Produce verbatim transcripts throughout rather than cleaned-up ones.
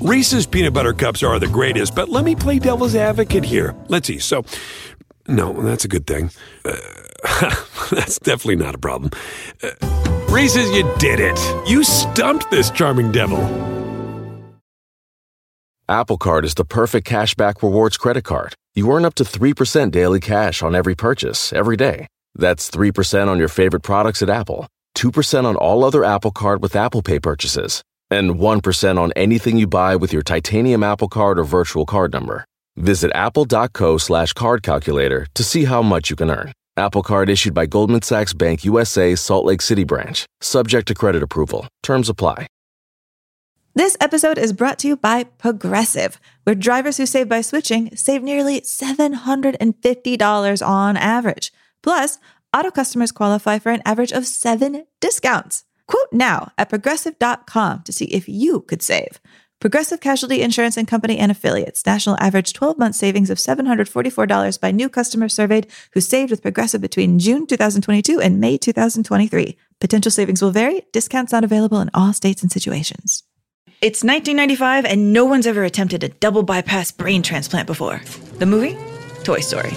Reese's peanut butter cups are the greatest, but let me play devil's advocate here. Let's see. So, no, that's a good thing. Uh, that's definitely not a problem. Uh, Reese's, you did it. You stumped this charming devil. Apple Card is the perfect cashback rewards credit card. You earn up to three percent daily cash on every purchase, every day. That's three percent on your favorite products at Apple, two percent on all other Apple Card with Apple Pay purchases, and one percent on anything you buy with your titanium Apple Card or virtual card number. Visit apple.co slash card calculator to see how much you can earn. Apple Card issued by Goldman Sachs Bank U S A, Salt Lake City branch. Subject to credit approval. Terms apply. This episode is brought to you by Progressive, where drivers who save by switching save nearly seven hundred fifty dollars on average. Plus, auto customers qualify for an average of seven discounts. Quote now at progressive dot com to see if you could save. Progressive Casualty Insurance and Company and Affiliates. National average twelve-month savings of seven hundred forty-four dollars by new customers surveyed who saved with Progressive between June twenty twenty-two and May twenty twenty-three. Potential savings will vary. Discounts not available in all states and situations. It's nineteen ninety-five, and no one's ever attempted a double bypass brain transplant before. The movie? Toy Story.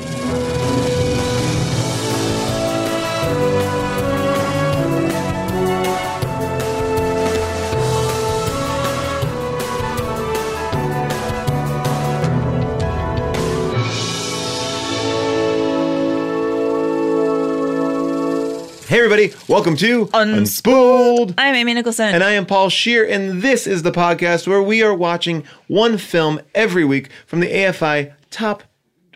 Hey everybody, welcome to Unspooled. Unspooled. I'm Amy Nicholson. And I am Paul Scheer, and this is the podcast where we are watching one film every week from the A F I Top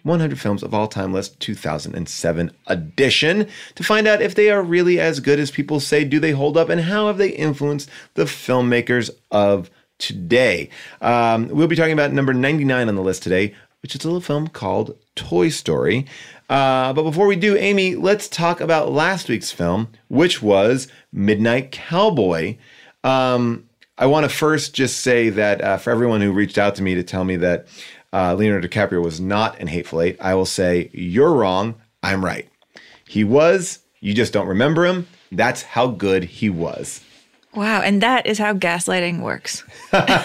one hundred Films of All Time List two thousand seven edition to find out if they are really as good as people say. Do they hold up, and how have they influenced the filmmakers of today? Um, we'll be talking about number ninety-nine on the list today, which is a little film called Toy Story. Uh, but before we do, Amy, let's talk about last week's film, which was Midnight Cowboy. Um, I want to first just say that uh, for everyone who reached out to me to tell me that uh, Leonardo DiCaprio was not in Hateful Eight, I will say, you're wrong, I'm right. He was, you just don't remember him. That's how good he was. Wow, and that is how gaslighting works. um, so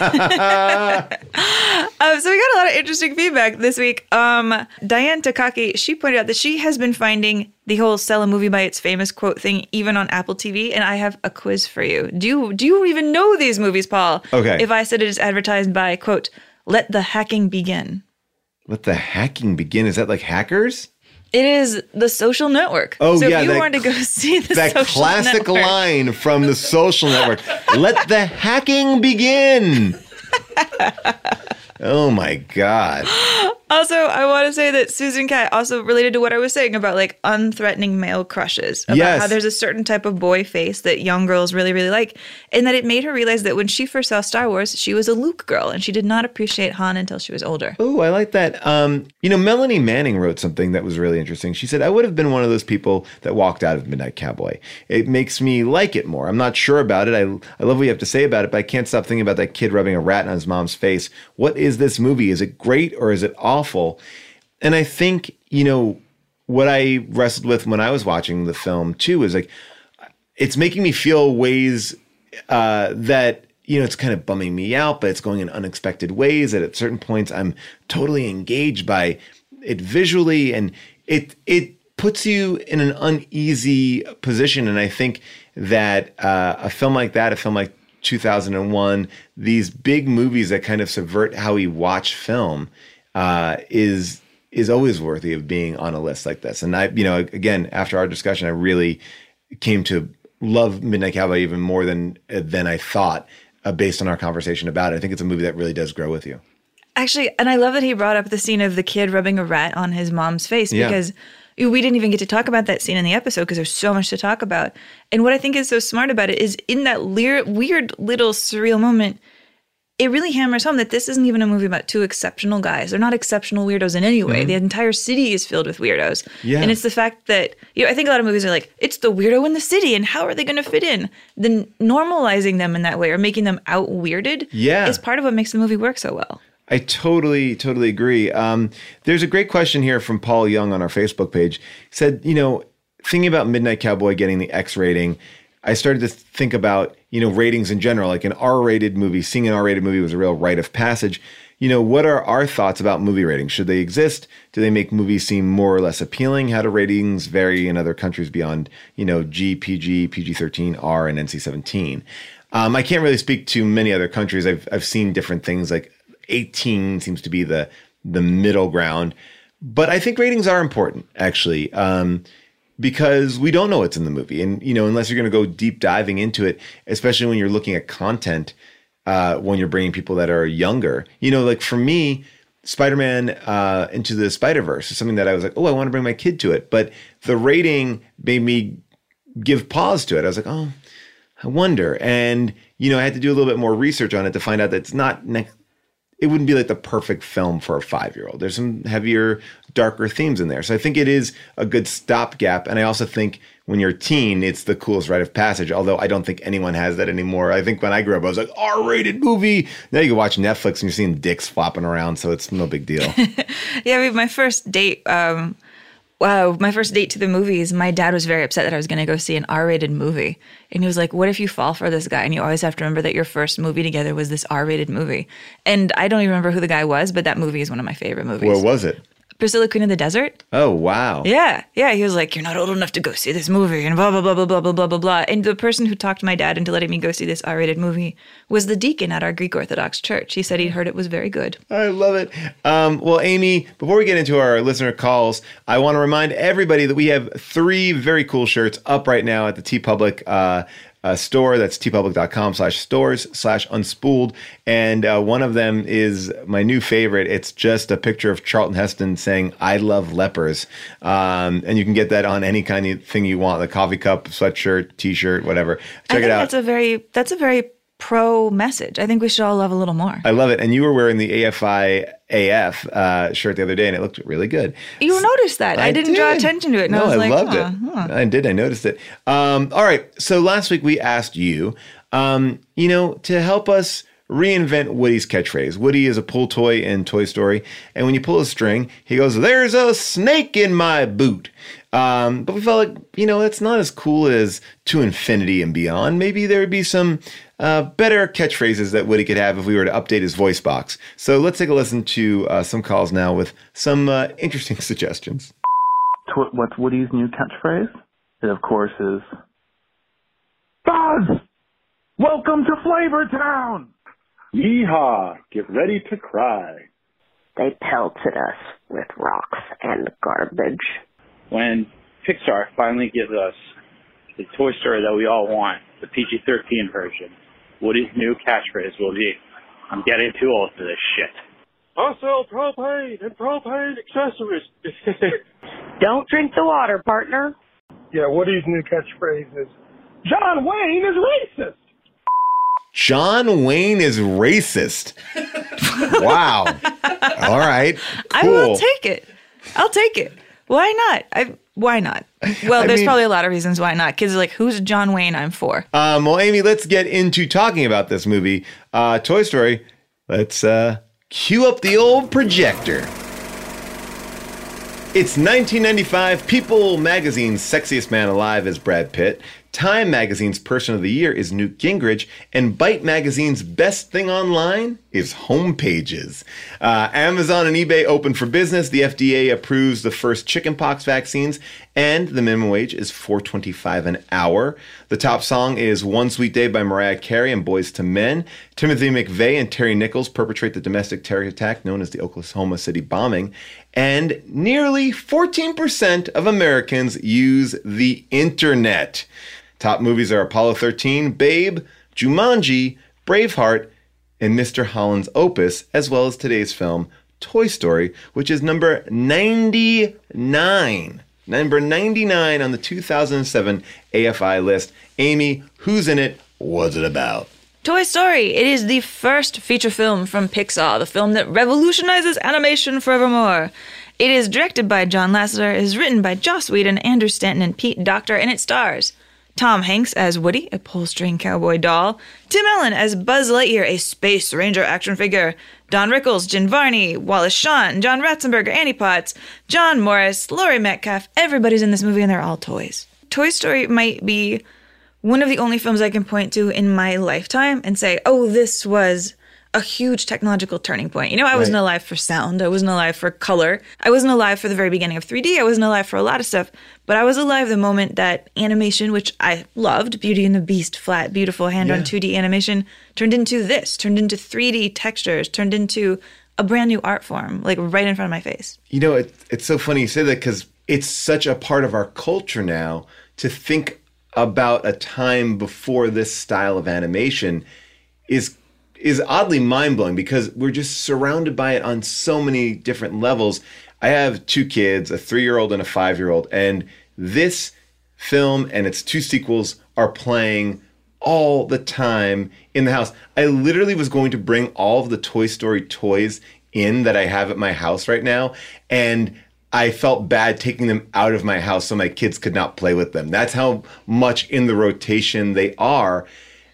we got a lot of interesting feedback this week. Um, Diane Takaki, she pointed out that she has been finding the whole sell a movie by its famous quote thing even on Apple T V, and I have a quiz for you. Do you, do you even know these movies, Paul? Okay. If I said it is advertised by, quote, let the hacking begin. Let the hacking begin? Is that like Hackers? It is The Social Network. Oh, so yeah. So if you that, wanted to go see The Social Network. That classic line from The Social Network. Let the hacking begin. Oh, my God. Also, I want to say that Susan Kai also related to what I was saying about, like, unthreatening male crushes. About yes. How there's a certain type of boy face that young girls really, really like. And that it made her realize that when she first saw Star Wars, she was a Luke girl. And she did not appreciate Han until she was older. Oh, I like that. Um, you know, Melanie Manning wrote something that was really interesting. She said, I would have been one of those people that walked out of Midnight Cowboy. It makes me like it more. I'm not sure about it. I, I love what you have to say about it, but I can't stop thinking about that kid rubbing a rat on his mom's face. What is this movie? Is it great or is it awful? Awful. And I think, you know, what I wrestled with when I was watching the film too is like, it's making me feel ways uh, that, you know, it's kind of bumming me out, but it's going in unexpected ways. That at certain points, I'm totally engaged by it visually, and it it puts you in an uneasy position. And I think that uh, a film like that, a film like two thousand one, these big movies that kind of subvert how we watch film. Uh, is is always worthy of being on a list like this. And I, you know, again, after our discussion, I really came to love Midnight Cowboy even more than than I thought uh, based on our conversation about it. I think it's a movie that really does grow with you. Actually, and I love that he brought up the scene of the kid rubbing a rat on his mom's face yeah. because we didn't even get to talk about that scene in the episode because there's so much to talk about. And what I think is so smart about it is in that le- weird little surreal moment, it really hammers home that this isn't even a movie about two exceptional guys. They're not exceptional weirdos in any way. Mm-hmm. The entire city is filled with weirdos. Yeah. And it's the fact that, you know, I think a lot of movies are like, it's the weirdo in the city and how are they going to fit in? Then normalizing them in that way or making them out weirded yeah. is part of what makes the movie work so well. I totally, totally agree. Um, there's a great question here from Paul Young on our Facebook page. He said, you know, thinking about Midnight Cowboy getting the X rating, I started to think about, you know, ratings in general, like an R-rated movie, seeing an R-rated movie was a real rite of passage. You know, what are our thoughts about movie ratings? Should they exist? Do they make movies seem more or less appealing? How do ratings vary in other countries beyond, you know, G, P G, P G thirteen, R, and N C seventeen? Um, I can't really speak to many other countries. I've I've seen different things, like eighteen seems to be the the middle ground. But I think ratings are important, actually, um, because we don't know what's in the movie. And, you know, unless you're going to go deep diving into it, especially when you're looking at content, uh, when you're bringing people that are younger. You know, like for me, Spider-Man uh, Into the Spider-Verse is something that I was like, oh, I want to bring my kid to it. But the rating made me give pause to it. I was like, oh, I wonder. And, you know, I had to do a little bit more research on it to find out that it's not ne- it wouldn't be like the perfect film for a five-year-old. There's some heavier, darker themes in there. So I think it is a good stopgap. And I also think when you're a teen, it's the coolest rite of passage, although I don't think anyone has that anymore. I think when I grew up, I was like, R-rated movie. Now you can watch Netflix and you're seeing dicks flopping around, so it's no big deal. Yeah, I mean, my first date, um, wow, my first date to the movies, my dad was very upset that I was going to go see an R-rated movie. And he was like, what if you fall for this guy? And you always have to remember that your first movie together was this R-rated movie. And I don't even remember who the guy was, but that movie is one of my favorite movies. What was it? Priscilla Queen of the Desert. Oh, wow. Yeah. Yeah. He was like, you're not old enough to go see this movie and blah, blah, blah, blah, blah, blah, blah, blah, blah. And the person who talked my dad into letting me go see this R-rated movie was the deacon at our Greek Orthodox church. He said he'd heard it was very good. I love it. Um, well, Amy, before we get into our listener calls, I want to remind everybody that we have three very cool shirts up right now at the TeePublic uh, uh, store. That's teepublic.com slash stores slash unspooled. And uh, one of them is my new favorite. It's just a picture of Charlton Heston saying, I love lepers. Um, and you can get that on any kind of thing you want, the coffee cup, sweatshirt, T-shirt, whatever. Check I think it out. That's a very, that's a very pro message. I think we should all love a little more. I love it. And you were wearing the A F I A F uh, shirt the other day, and it looked really good. You so, noticed that. I, I didn't did. draw attention to it. And no, I, was I like, loved oh, it. Huh. I did. I noticed it. Um, all right. So last week we asked you, um, you know, to help us reinvent Woody's catchphrase. Woody is a pull toy in Toy Story. And when you pull a string, he goes, there's a snake in my boot. Um, but we felt like, you know, that's not as cool as To Infinity and Beyond. Maybe there would be some uh, better catchphrases that Woody could have if we were to update his voice box. So let's take a listen to uh, some calls now with some uh, interesting suggestions. What's Woody's new catchphrase? It, of course, is, Buzz! Welcome to Flavortown! Yeehaw! Get ready to cry. They pelted us with rocks and garbage. When Pixar finally gives us the Toy Story that we all want, the P G thirteen version, Woody's new catchphrase will be, I'm getting too old for this shit. I sell propane and propane accessories. Don't drink the water, partner. Yeah, Woody's new catchphrase is, John Wayne is racist. John Wayne is racist. Wow. All right. Cool. I will take it. I'll take it. Why not? I, why not? Well, I there's mean, probably a lot of reasons why not. Kids are like, who's John Wayne? I'm for. Um, well, Amy, let's get into talking about this movie, uh, Toy Story. Let's uh, cue up the old projector. It's nineteen ninety-five. People Magazine's Sexiest Man Alive is Brad Pitt. Time Magazine's Person of the Year is Newt Gingrich. And Byte Magazine's Best Thing Online is Homepages. Uh, Amazon and eBay open for business. The F D A approves the first chickenpox vaccines. And the minimum wage is four twenty-five an hour. The top song is One Sweet Day by Mariah Carey and Boys to Men. Timothy McVeigh and Terry Nichols perpetrate the domestic terror attack known as the Oklahoma City bombing. And nearly fourteen percent of Americans use the internet. Top movies are Apollo thirteen, Babe, Jumanji, Braveheart, and Mister Holland's Opus, as well as today's film, Toy Story, which is number ninety-nine. Number ninety-nine on the two thousand seven A F I list. Amy, who's in it? What's it about? Toy Story. It is the first feature film from Pixar, the film that revolutionizes animation forevermore. It is directed by John Lasseter, is written by Joss Whedon, Andrew Stanton, and Pete Docter, and it stars Tom Hanks as Woody, a pull-string cowboy doll, Tim Allen as Buzz Lightyear, a space ranger action figure, Don Rickles, Jim Varney, Wallace Shawn, John Ratzenberger, Annie Potts, John Morris, Laurie Metcalf. Everybody's in this movie, and they're all toys. Toy Story might be one of the only films I can point to in my lifetime and say, oh, this was a huge technological turning point. You know, I right. wasn't alive for sound. I wasn't alive for color. I wasn't alive for the very beginning of three D. I wasn't alive for a lot of stuff. But I was alive the moment that animation, which I loved, Beauty and the Beast, flat, beautiful, hand-on yeah. two D animation, turned into this, turned into three D textures, turned into a brand new art form, like right in front of my face. You know, it, it's so funny you say that because it's such a part of our culture now to think about a time before this style of animation is is oddly mind-blowing because we're just surrounded by it on so many different levels. I have two kids, a three-year-old and a five-year-old, and this film and its two sequels are playing all the time in the house. I literally was going to bring all of the Toy Story toys in that I have at my house right now, and I felt bad taking them out of my house so my kids could not play with them. That's how much in the rotation they are.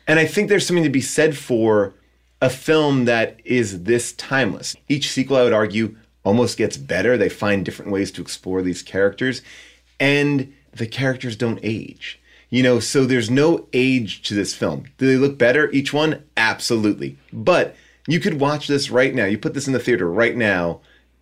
And I think there's something to be said for a film that is this timeless. Each sequel, I would argue, almost gets better. They find different ways to explore these characters. And the characters don't age. You know, so there's no age to this film. Do they look better, each one? Absolutely. But you could watch this right now. You put this in the theater right now,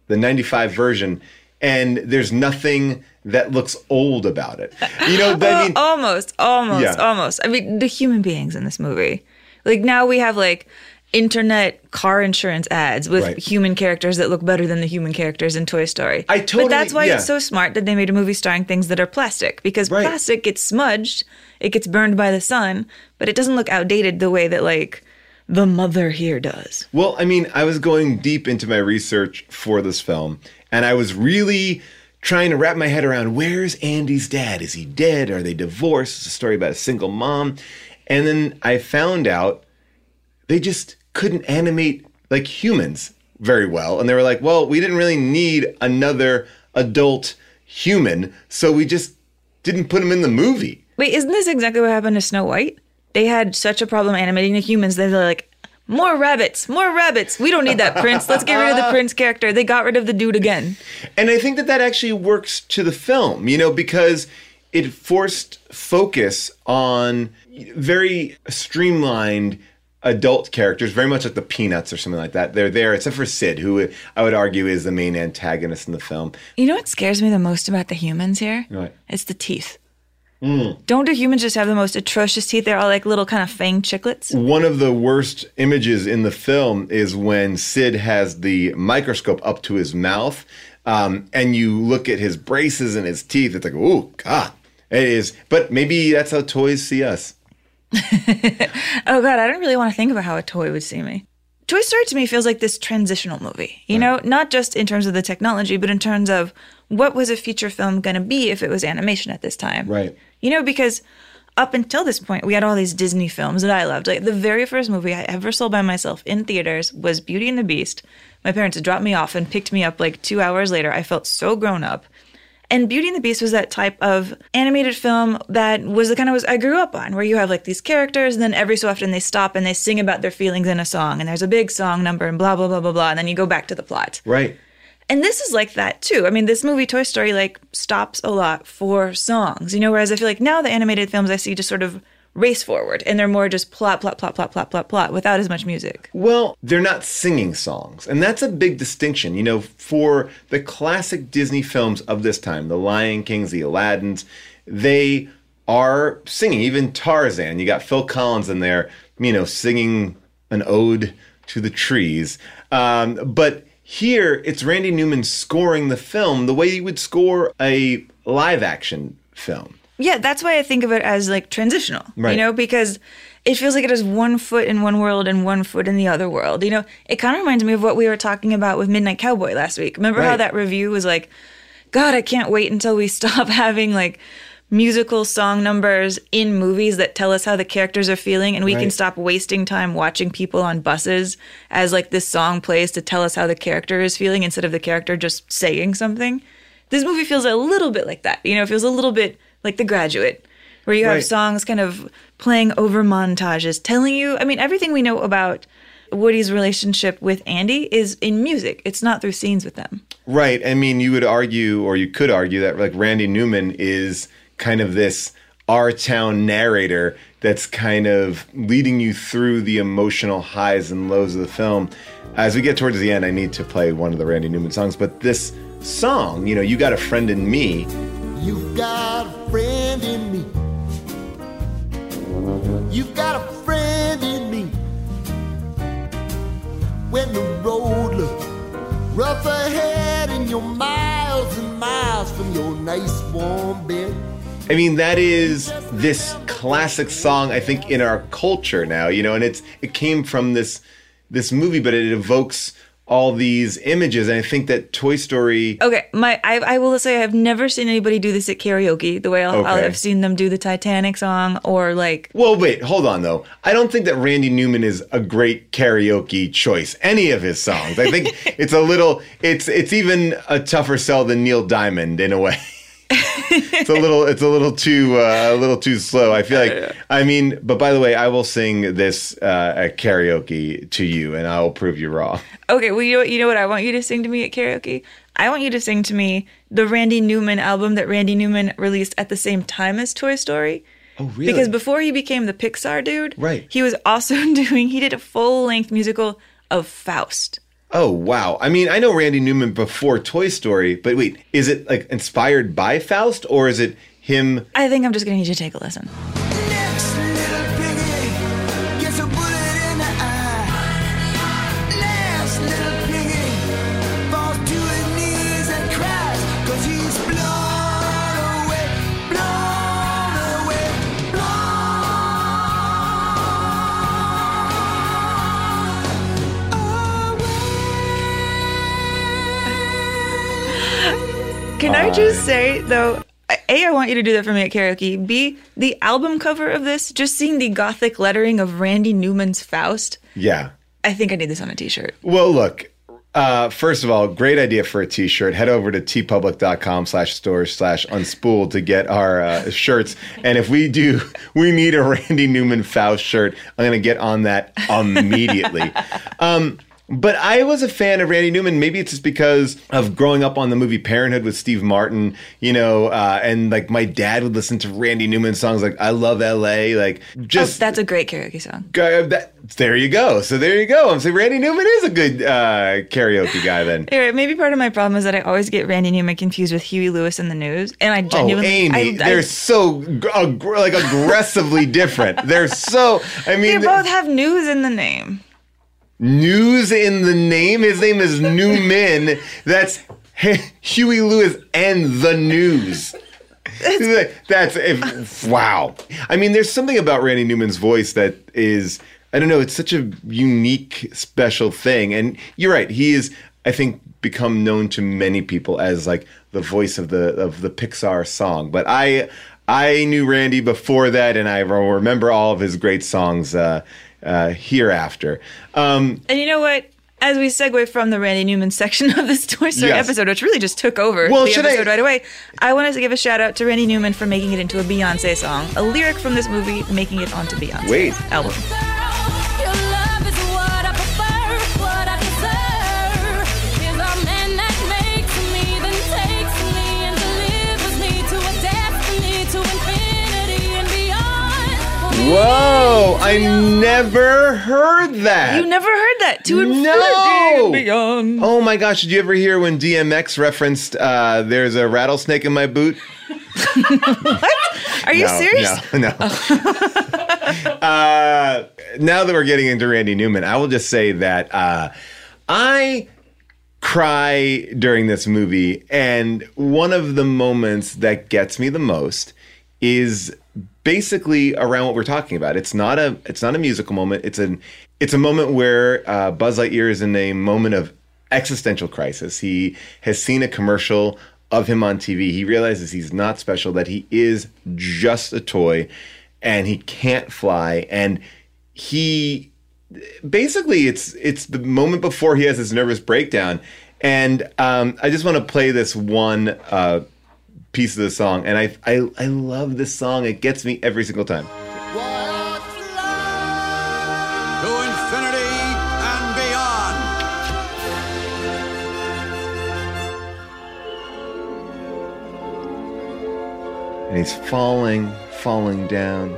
the ninety-five version, and there's nothing that looks old about it. You know, but I mean, almost, almost, yeah. almost. I mean, the human beings in this movie. Like, now we have, like, internet car insurance ads with right. human characters that look better than the human characters in Toy Story. I totally, but that's why yeah. it's so smart that they made a movie starring things that are plastic, because right. plastic gets smudged, it gets burned by the sun, but it doesn't look outdated the way that, like, the mother here does. Well, I mean, I was going deep into my research for this film, and I was really trying to wrap my head around, where's Andy's dad? Is he dead? Are they divorced? It's a story about a single mom. And then I found out they just couldn't animate like humans very well. And they were like, well, we didn't really need another adult human, so we just didn't put him in the movie. Wait, isn't this exactly what happened to Snow White? They had such a problem animating the humans. They were like, more rabbits, more rabbits. We don't need that prince. Let's get rid of the prince character. They got rid of the dude again. And I think that that actually works to the film, you know, because it forced focus on very streamlined adult characters, very much like the Peanuts or something like that. They're there, except for Sid, who I would argue is the main antagonist in the film. You know what scares me the most about the humans here? Right. It's the teeth. Mm. Don't the humans just have the most atrocious teeth? They're all like little kind of fang chiclets. One of the worst images in the film is when Sid has the microscope up to his mouth, um, and you look at his braces and his teeth. It's like, oh, God. It is. But maybe that's how toys see us. Oh, God, I don't really want to think about how a toy would see me. Toy Story to me feels like this transitional movie, you right. know, not just in terms of the technology, but in terms of what was a feature film going to be if it was animation at this time. Right. You know, because up until this point, we had all these Disney films that I loved. Like, the very first movie I ever saw by myself in theaters was Beauty and the Beast. My parents dropped me off and picked me up like two hours later. I felt so grown up. And Beauty and the Beast was that type of animated film that was the kind of was I grew up on, where you have like these characters, and then every so often they stop and they sing about their feelings in a song, and there's a big song number and blah, blah, blah, blah, blah, and then you go back to the plot. Right. And this is like that too. I mean, this movie, Toy Story, like stops a lot for songs, you know, whereas I feel like now the animated films I see just sort of race forward, and they're more just plot, plot, plot, plot, plot, plot, plot, without as much music. Well, they're not singing songs, and that's a big distinction. You know, for the classic Disney films of this time, the Lion Kings, the Aladdins, they are singing, even Tarzan. You got Phil Collins in there, you know, singing an ode to the trees. Um, but here, it's Randy Newman scoring the film the way you would score a live-action film. Yeah, that's why I think of it as, like, transitional, right. you know, because it feels like it has one foot in one world and one foot in the other world. You know, it kind of reminds me of what we were talking about with Midnight Cowboy last week. Remember right. how that review was like, God, I can't wait until we stop having, like, musical song numbers in movies that tell us how the characters are feeling, and we right. can stop wasting time watching people on buses as, like, this song plays to tell us how the character is feeling instead of the character just saying something. This movie feels a little bit like that. You know, it feels a little bit like The Graduate, where you have right. songs kind of playing over montages, telling you, I mean, everything we know about Woody's relationship with Andy is in music. It's not through scenes with them. Right. I mean, you would argue, or you could argue, that like Randy Newman is kind of this our town narrator that's kind of leading you through the emotional highs and lows of the film. As we get towards the end, I need to play one of the Randy Newman songs, but this song, you know, You Got a Friend in Me. You've got a friend in me. You've got a friend in me. When the road looks rough ahead and you're miles and miles from your nice warm bed. I mean, that is this classic song, I think, in our culture now, you know, and it's it came from this this movie, but it evokes all these images. And I think that Toy Story... Okay, my I, I will say I have never seen anybody do this at karaoke the way I'll, okay. I'll, I've seen them do the Titanic song or like... Well, wait, hold on, though. I don't think that Randy Newman is a great karaoke choice, any of his songs. I think it's a little... It's it's even a tougher sell than Neil Diamond, in a way. it's a little, it's a little too, uh, a little too slow. I feel like, yeah, yeah. I mean, but by the way, I will sing this uh, at karaoke to you, and I will prove you wrong. Okay, well, you know, you know what I want you to sing to me at karaoke? I want you to sing to me the Randy Newman album that Randy Newman released at the same time as Toy Story. Oh, really? Because before he became the Pixar dude, right. he was also doing, he did a full-length musical of Faust. Oh, wow. I mean, I know Randy Newman before Toy Story, but wait, is it like inspired by Faust or is it him? I think I'm just going to need you to take a listen. Next little piggy gets a bullet in the eye. Last little piggy falls to his knees and cries because he's blown away, blown away, blown away. Can I just say, though, A, I want you to do that for me at karaoke. B, the album cover of this, just seeing the gothic lettering of Randy Newman's Faust. Yeah. I think I need this on a t-shirt. Well, look, uh, first of all, great idea for a t-shirt. Head over to teepublic.com slash stores slash unspooled to get our uh, shirts. And if we do, we need a Randy Newman Faust shirt. I'm going to get on that immediately. um But I was a fan of Randy Newman. Maybe it's just because of growing up on the movie Parenthood with Steve Martin, you know, uh, and like my dad would listen to Randy Newman songs like I Love L A. Like just oh, that's a great karaoke song. Uh, that, there you go. So there you go. I'm saying Randy Newman is a good uh, karaoke guy then. Anyway, maybe part of my problem is that I always get Randy Newman confused with Huey Lewis and the News. And I genuinely... Oh, Amy, I, they're I, so ag- like aggressively different. They're so... I mean, they both have news in the name. News in the name? His name is Newman. That's Huey Lewis and the News. That's, if, wow. I mean, there's something about Randy Newman's voice that is, I don't know, it's such a unique, special thing. And you're right, he is, I think, become known to many people as like the voice of the of the Pixar song. But I I knew Randy before that, and I remember all of his great songs uh Uh, hereafter. Um, and you know what? As we segue from the Randy Newman section of this Toy Story yes. episode, which really just took over well, the episode I... right away, I wanted to give a shout out to Randy Newman for making it into a Beyonce song. A lyric from this movie, making it onto Beyonce's Wait. album. Whoa, I never heard that. You never heard that. To infinity no. and beyond. Oh my gosh, did you ever hear when D M X referenced uh, there's a rattlesnake in my boot? What? Are you no, serious? No, no. Oh. uh, now that we're getting into Randy Newman, I will just say that uh, I cry during this movie, and one of the moments that gets me the most is... basically around what we're talking about. It's not a it's not a musical moment. It's an it's a moment where uh, Buzz Lightyear is in a moment of existential crisis. He has seen a commercial of him on T V. He realizes he's not special, that he is just a toy, and he can't fly. And he basically it's it's the moment before he has his nervous breakdown. And um, I just want to play this one uh, piece of the song, and I, I I love this song. It gets me every single time. To infinity and beyond. and he's falling, falling down,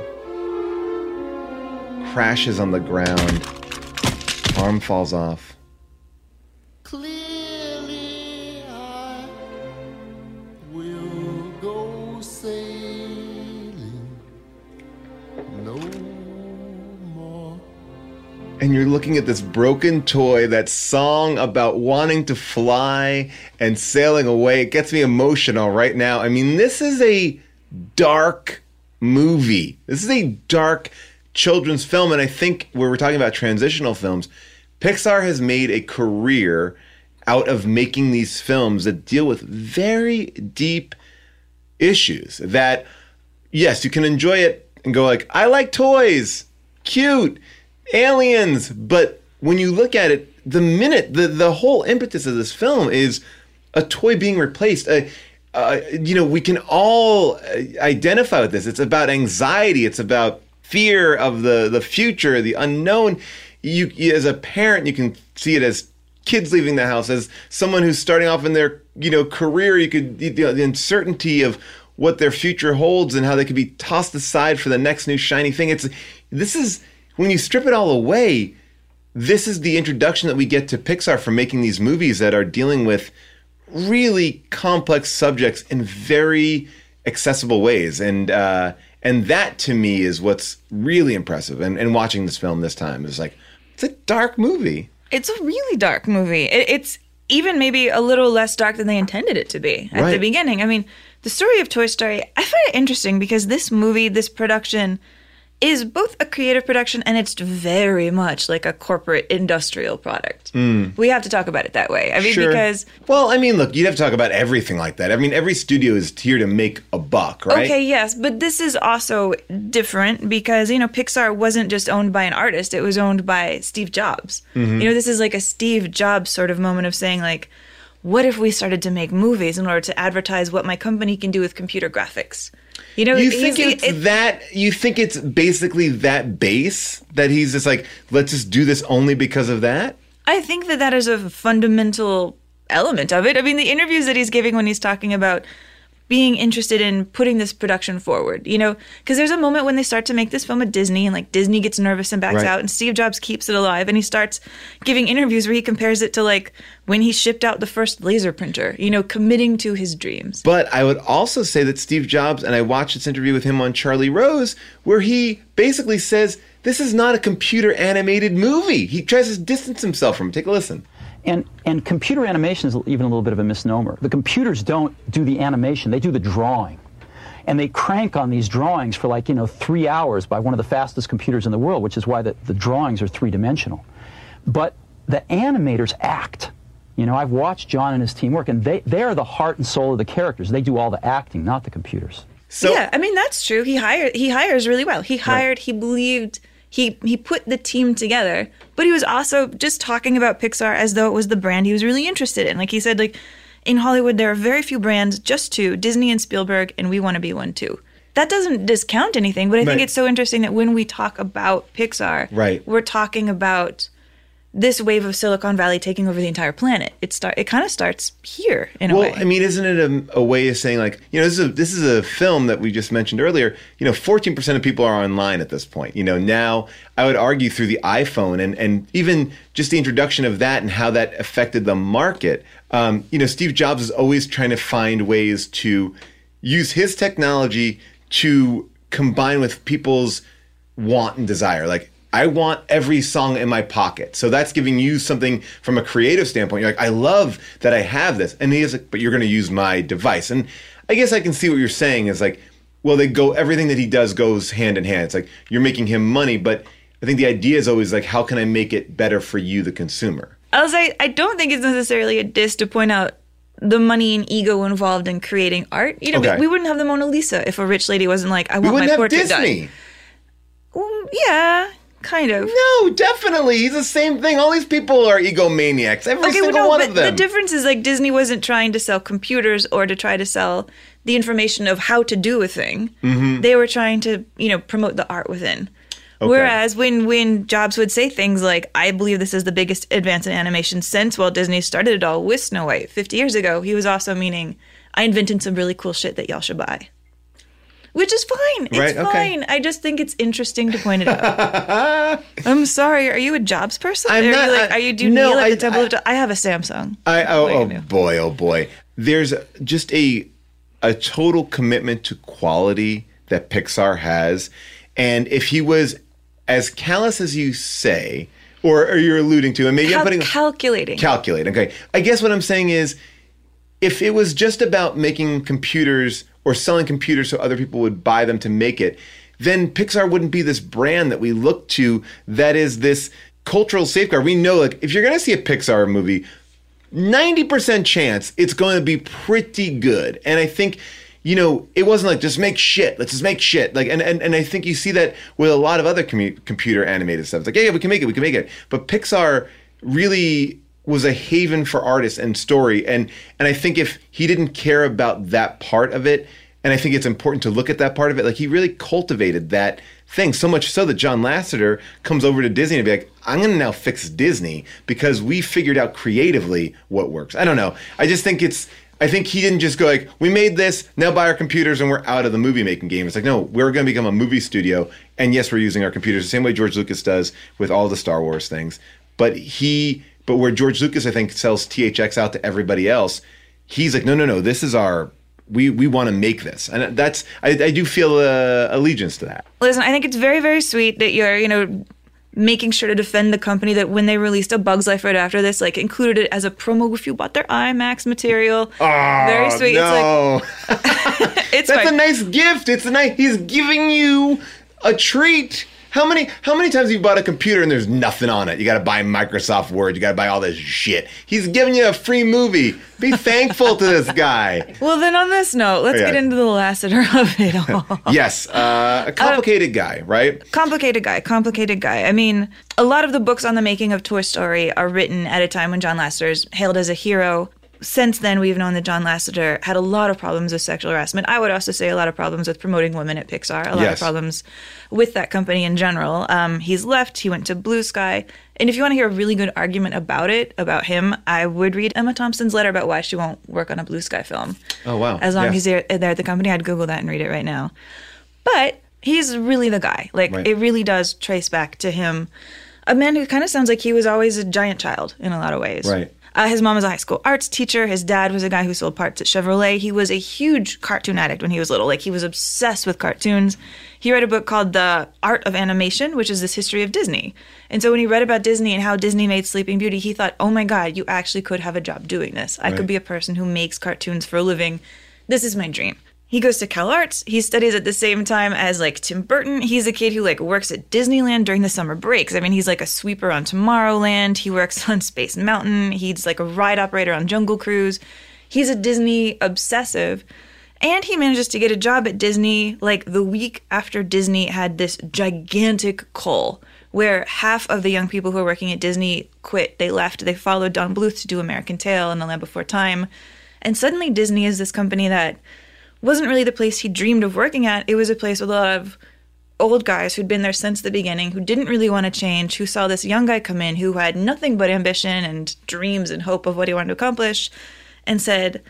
crashes on the ground, arm falls off. Clearly I will go sailing no more. And you're looking at this broken toy, that song about wanting to fly and sailing away. It gets me emotional right now. I mean, this is a dark movie. This is a dark children's film, and I think where we're talking about transitional films, Pixar has made a career out of making these films that deal with very deep issues that, yes, you can enjoy it and go like, I like toys, cute, aliens, but when you look at it, the minute, the, the whole impetus of this film is a toy being replaced, a uh, you know, we can all identify with this. It's about anxiety. It's about fear of the, the future, the unknown. You, you as a parent, you can see it as kids leaving the house, as someone who's starting off in their, you know, career. You could, you know, the uncertainty of what their future holds and how they could be tossed aside for the next new shiny thing. It's this is when you strip it all away. This is the introduction that we get to Pixar for making these movies that are dealing with really complex subjects in very accessible ways. And uh, and that, to me, is what's really impressive. And, and watching this film this time is like, it's a dark movie. It's a really dark movie. It, it's even maybe a little less dark than they intended it to be at right. the beginning. I mean, the story of Toy Story, I find it interesting because this movie, this production, is both a creative production and it's very much like a corporate industrial product. Mm. We have to talk about it that way. I mean, sure. because... Well, I mean, look, you'd have to talk about everything like that. I mean, every studio is here to make a buck, right? Okay, yes, but this is also different because, you know, Pixar wasn't just owned by an artist. It was owned by Steve Jobs. Mm-hmm. You know, this is like a Steve Jobs sort of moment of saying, like, what if we started to make movies in order to advertise what my company can do with computer graphics? You know, you think it's it, that you think it's basically that base that he's just like, let's just do this only because of that. I think that that is a fundamental element of it. I mean, the interviews that he's giving when he's talking about being interested in putting this production forward, you know, because there's a moment when they start to make this film at Disney and like Disney gets nervous and backs right. out and Steve Jobs keeps it alive. And he starts giving interviews where he compares it to like when he shipped out the first laser printer, you know, committing to his dreams. But I would also say that Steve Jobs, and I watched this interview with him on Charlie Rose, where he basically says, this is not a computer animated movie. He tries to distance himself from it. Take a listen. And, and computer animation is even a little bit of a misnomer. The computers don't do the animation, they do the drawing. And they crank on these drawings for like, you know, three hours by one of the fastest computers in the world, which is why the, the drawings are three-dimensional. But the animators act. You know, I've watched John and his team work, and they, they're the heart and soul of the characters. They do all the acting, not the computers. So yeah, I mean, that's true. He hired, he hires really well. He hired, right. he believed... He he put the team together, but he was also just talking about Pixar as though it was the brand he was really interested in. Like he said, like in Hollywood, there are very few brands, just two, Disney and Spielberg, and we want to be one too. That doesn't discount anything, but I right. think it's so interesting that when we talk about Pixar, right. we're talking about this wave of Silicon Valley taking over the entire planet. It start it kind of starts here in well, a way. Well, I mean, isn't it a, a way of saying like, you know, this is a, this is a film that we just mentioned earlier. You know, fourteen percent of people are online at this point. You know, now I would argue through the iPhone and, and even just the introduction of that and how that affected the market. Um, you know, Steve Jobs is always trying to find ways to use his technology to combine with people's want and desire. Like, I want every song in my pocket. So that's giving you something from a creative standpoint. You're like, I love that I have this. And he's like, but you're going to use my device. And I guess I can see what you're saying is like, well, they go, everything that he does goes hand in hand. It's like, you're making him money. But I think the idea is always like, how can I make it better for you, the consumer? I'll say, I don't think it's necessarily a diss to point out the money and ego involved in creating art. You know, okay. we, we wouldn't have the Mona Lisa if a rich lady wasn't like, I want my portrait done. We wouldn't have Disney. Well, yeah. Kind of. No, definitely. He's the same thing. All these people are egomaniacs. Every okay, single well, no, one but of them. The difference is like Disney wasn't trying to sell computers or to try to sell the information of how to do a thing. Mm-hmm. They were trying to, you know, promote the art within. Okay. Whereas when, when Jobs would say things like, I believe this is the biggest advance in animation since Walt Disney started it all with Snow White fifty years ago, he was also meaning, I invented some really cool shit that y'all should buy. Which is fine. It's right? fine. Okay. I just think it's interesting to point it out. I'm sorry. Are you a Jobs person? I'm are not. You like, I, are you do no, like I, the Temple I, of I have a Samsung. I oh, oh boy, oh boy. There's just a a total commitment to quality that Pixar has, and if he was as callous as you say, or, or you're alluding to, and maybe Cal- I'm putting calculating, calculating. Okay, I guess what I'm saying is, if it was just about making computers or selling computers so other people would buy them to make it, then Pixar wouldn't be this brand that we look to that is this cultural safeguard. We know, like, if you're going to see a Pixar movie, ninety percent chance it's going to be pretty good. And I think, you know, it wasn't like, just make shit, let's just make shit. Like, and, and, and I think you see that with a lot of other commu- computer animated stuff. It's like, yeah, yeah, we can make it, we can make it. But Pixar really was a haven for artists and story. And and I think if he didn't care about that part of it, and I think it's important to look at that part of it, like, he really cultivated that thing, so much so that John Lasseter comes over to Disney and be like, I'm going to now fix Disney because we figured out creatively what works. I don't know. I just think it's, I think he didn't just go like, we made this, now buy our computers and we're out of the movie making game. It's like, no, we're going to become a movie studio. And yes, we're using our computers the same way George Lucas does with all the Star Wars things. But he... But where George Lucas, I think, sells T H X out to everybody else, he's like, no, no, no, this is our, we we want to make this. And that's, I, I do feel uh, allegiance to that. Listen, I think it's very, very sweet that you're, you know, making sure to defend the company that when they released A Bug's Life right after this, like, included it as a promo if you bought their IMAX material. Oh, very sweet. No. It's like, it's That's fine. A nice gift. It's a nice, he's giving you a treat. How many how many times have you bought a computer and there's nothing on it? You got to buy Microsoft Word. You got to buy all this shit. He's giving you a free movie. Be thankful to this guy. Well, then on this note, let's yeah. get into the Lasseter of it all. Yes. Uh, a complicated uh, guy, right? Complicated guy. Complicated guy. I mean, a lot of the books on the making of Toy Story are written at a time when John Lasseter is hailed as a hero. Since then, we've known that John Lasseter had a lot of problems with sexual harassment. I would also say a lot of problems with promoting women at Pixar, a lot yes. of problems with that company in general. Um, he's left. He went to Blue Sky. And if you want to hear a really good argument about it, about him, I would read Emma Thompson's letter about why she won't work on a Blue Sky film. Oh, wow. As long yeah. as he's there, there at the company, I'd Google that and read it right now. But he's really the guy. Like, right. it really does trace back to him. A man who kind of sounds like he was always a giant child in a lot of ways. Right. Uh, his mom was a high school arts teacher. His dad was a guy who sold parts at Chevrolet. He was a huge cartoon addict when he was little. Like, he was obsessed with cartoons. He read a book called The Art of Animation, which is this history of Disney. And so when he read about Disney and how Disney made Sleeping Beauty, he thought, oh, my God, you actually could have a job doing this. I right. could be a person who makes cartoons for a living. This is my dream. He goes to CalArts. He studies at the same time as, like, Tim Burton. He's a kid who, like, works at Disneyland during the summer breaks. I mean, he's, like, a sweeper on Tomorrowland. He works on Space Mountain. He's, like, a ride operator on Jungle Cruise. He's a Disney obsessive. And he manages to get a job at Disney, like, the week after Disney had this gigantic cull, where half of the young people who were working at Disney quit. They left. They followed Don Bluth to do American Tail and The Land Before Time. And suddenly Disney is this company that wasn't really the place he dreamed of working at. It was a place with a lot of old guys who'd been there since the beginning, who didn't really want to change, who saw this young guy come in who had nothing but ambition and dreams and hope of what he wanted to accomplish, and said,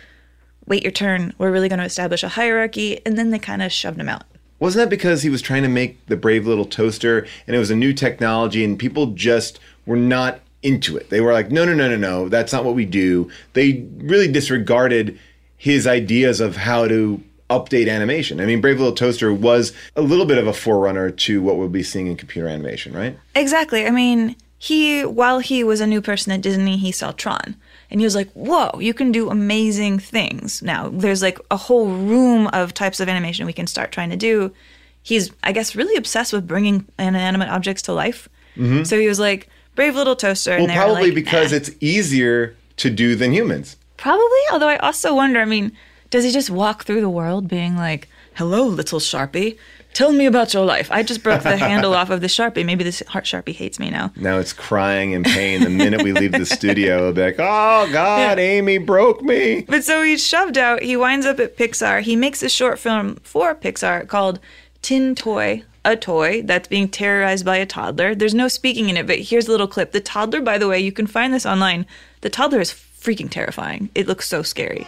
wait your turn, we're really going to establish a hierarchy. And then they kind of shoved him out. Wasn't that because he was trying to make the Brave Little Toaster, and it was a new technology, and people just were not into it? They were like, no, no, no, no, no, that's not what we do. They really disregarded his ideas of how to update animation. I mean, Brave Little Toaster was a little bit of a forerunner to what we'll be seeing in computer animation, right? Exactly. I mean, he, while he was a new person at Disney, he saw Tron. And he was like, whoa, you can do amazing things now. There's like a whole room of types of animation we can start trying to do. He's, I guess, really obsessed with bringing inanimate objects to life. Mm-hmm. So he was like, Brave Little Toaster. Well, and probably like, because nah. it's easier to do than humans. Probably, although I also wonder, I mean, does he just walk through the world being like, hello, little Sharpie, tell me about your life. I just broke the handle off of the Sharpie. Maybe this heart Sharpie hates me now. Now it's crying in pain the minute we leave the studio. It'll be like, oh, God, yeah. Amy broke me. But so he's shoved out. He winds up at Pixar. He makes a short film for Pixar called Tin Toy, a toy that's being terrorized by a toddler. There's no speaking in it, but here's a little clip. The toddler, by the way, you can find this online. The toddler is freaking terrifying. It looks so scary.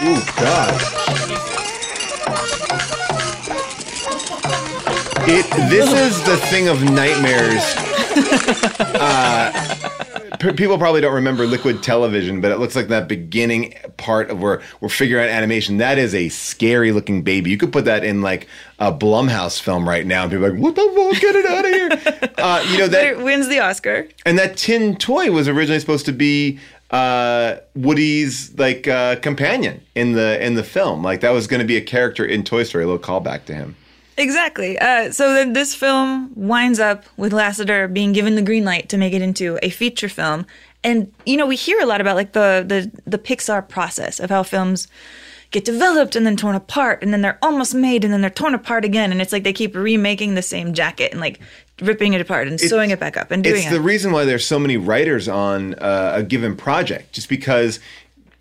Ooh, God. It, this is the thing of nightmares. Uh, p- people probably don't remember Liquid Television, but it looks like that beginning part of where we're figuring out animation. That is a scary-looking baby. You could put that in, like, a Blumhouse film right now, and people are like, what the fuck? Get it out of here. Uh, you know, that, but it wins the Oscar. And that tin toy was originally supposed to be... Uh, Woody's like uh, companion in the in the film, like that was going to be a character in Toy Story, a little callback to him. Exactly. Uh, so then this film winds up with Lasseter being given the green light to make it into a feature film, and you know we hear a lot about like the the the Pixar process of how films get developed and then torn apart, and then they're almost made, and then they're torn apart again, and it's like they keep remaking the same jacket and like ripping it apart and it's, sewing it back up and doing it. It's the it. reason why there's so many writers on uh, a given project, just because,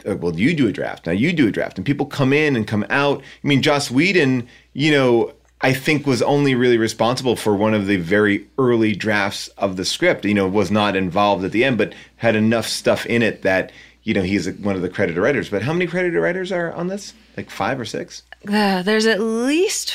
uh, well, you do a draft, now you do a draft, and people come in and come out. I mean, Joss Whedon, you know, I think was only really responsible for one of the very early drafts of the script, you know, was not involved at the end, but had enough stuff in it that... You know, he's one of the credited writers. But how many credited writers are on this? Like five or six? Uh, there's at least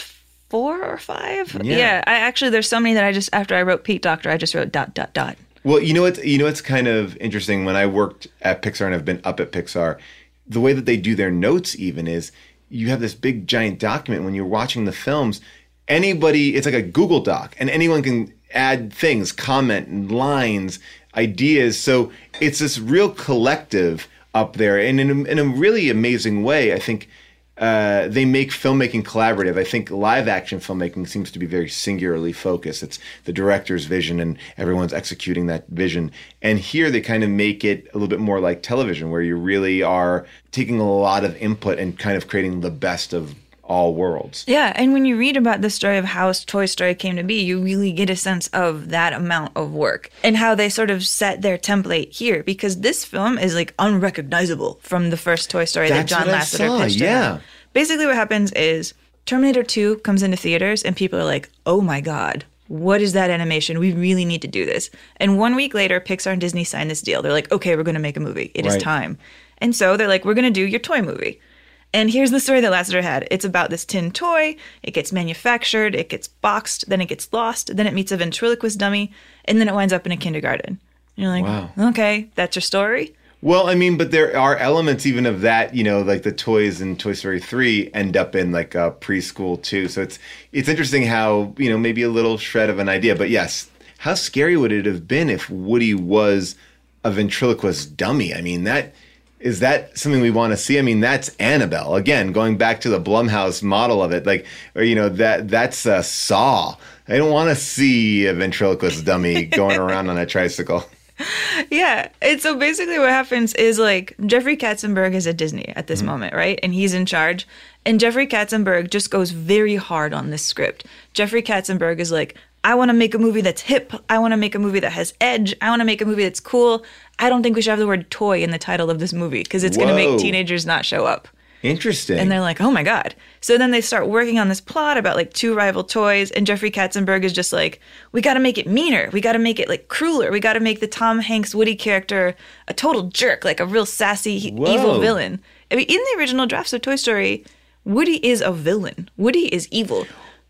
four or five. Yeah. yeah I actually, there's so many that I just, after I wrote Pete Docter, I just wrote dot, dot, dot. Well, you know what's, you know what's kind of interesting? When I worked at Pixar and I've been up at Pixar, the way that they do their notes even is you have this big giant document when you're watching the films. Anybody, it's like a Google Doc, and anyone can add things, comment, lines, ideas. So it's this real collective up there, and in a, in a really amazing way, I think uh, they make filmmaking collaborative. I think live action filmmaking seems to be very singularly focused. It's the director's vision and everyone's executing that vision. And here they kind of make it a little bit more like television, where you really are taking a lot of input and kind of creating the best of all worlds. Yeah, and when you read about the story of how Toy Story came to be, you really get a sense of that amount of work and how they sort of set their template here, because this film is like unrecognizable from the first Toy Story That's that John Lasseter pitched. Yeah. Basically what happens is Terminator two comes into theaters and people are like, oh my God, what is that animation? We really need to do this. And one week later, Pixar and Disney signed this deal. They're like, okay, we're going to make a movie. It right. is time. And so they're like, we're going to do your toy movie. And here's the story that Lasseter had. It's about this tin toy. It gets manufactured. It gets boxed. Then it gets lost. Then it meets a ventriloquist dummy. And then it winds up in a kindergarten. And you're like, wow. Okay, that's your story? Well, I mean, but there are elements even of that, you know, like the toys in Toy Story three end up in like a preschool too. So it's it's interesting how, you know, maybe a little shred of an idea. But yes, how scary would it have been if Woody was a ventriloquist dummy? I mean, that... Is that something we want to see? I mean, that's Annabelle. Again, going back to the Blumhouse model of it, like, or, you know, that that's a Saw. I don't want to see a ventriloquist dummy going around on a tricycle. Yeah. And so basically what happens is, like, Jeffrey Katzenberg is at Disney at this mm-hmm. moment, right? And he's in charge. And Jeffrey Katzenberg just goes very hard on this script. Jeffrey Katzenberg is like, I want to make a movie that's hip. I want to make a movie that has edge. I want to make a movie that's cool. I don't think we should have the word toy in the title of this movie because it's going to make teenagers not show up. Interesting. And they're like, oh my God. So then they start working on this plot about like two rival toys, and Jeffrey Katzenberg is just like, we got to make it meaner. We got to make it like crueler. We got to make the Tom Hanks Woody character a total jerk, like a real sassy, Whoa. evil villain. I mean, in the original drafts of Toy Story, Woody is a villain. Woody is evil.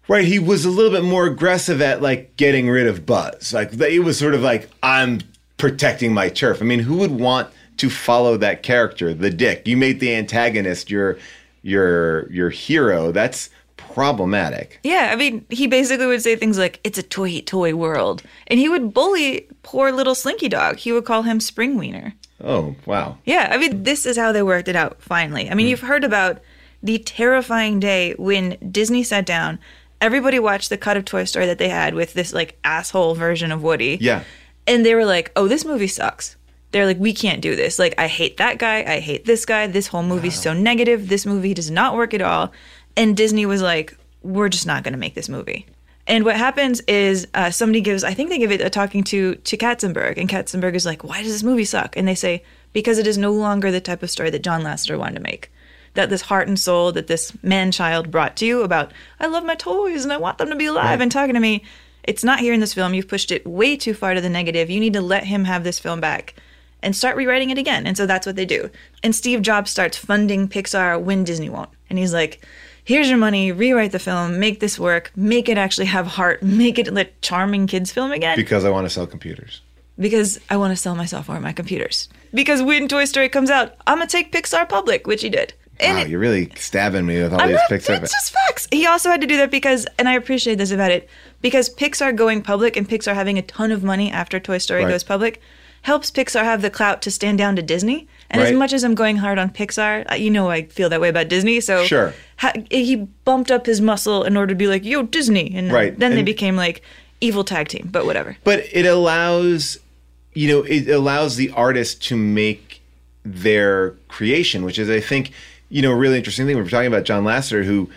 Right, he was a little bit more aggressive at, like, getting rid of Buzz. Like, it was sort of like, I'm protecting my turf. I mean, who would want to follow that character, the dick? You made the antagonist your your your hero. That's problematic. Yeah, I mean, he basically would say things like, it's a toy toy world. And he would bully poor little Slinky Dog. He would call him Springweener. Oh, wow. Yeah, I mean, this is how they worked it out, finally. I mean, mm. you've heard about the terrifying day when Disney sat down. Everybody watched the cut of Toy Story that they had with this, like, asshole version of Woody. Yeah. And they were like, oh, this movie sucks. They're like, we can't do this. Like, I hate that guy. I hate this guy. This whole movie's wow. so negative. This movie does not work at all. And Disney was like, we're just not going to make this movie. And what happens is uh, somebody gives, I think they give it a talking to, to Katzenberg. And Katzenberg is like, why does this movie suck? And they say, because it is no longer the type of story that John Lasseter wanted to make. That this heart and soul that this man-child brought to you about, I love my toys and I want them to be alive right. and talking to me, it's not here in this film. You've pushed it way too far to the negative. You need to let him have this film back. and start rewriting it again. And so that's what they do. And Steve Jobs starts funding Pixar when Disney won't. And he's like, here's your money, rewrite the film, make this work, make it actually have heart, make it a charming kids film again. Because I want to sell computers. Because I want to sell my software and my computers. Because when Toy Story comes out, I'm going to take Pixar public, which he did. And wow, it, you're really stabbing me with all I'm these not, Pixar. It's just facts. He also had to do that because, and I appreciate this about it, because Pixar going public and Pixar having a ton of money after Toy Story right. goes public helps Pixar have the clout to stand down to Disney. And right. as much as I'm going hard on Pixar, you know I feel that way about Disney. So sure. ha- he bumped up his muscle in order to be like, yo, Disney. And right. then and they became like evil tag team, but whatever. But it allows, you know, it allows the artist to make their creation, which is, I think, you know, a really interesting thing. We were talking about John Lasseter, who,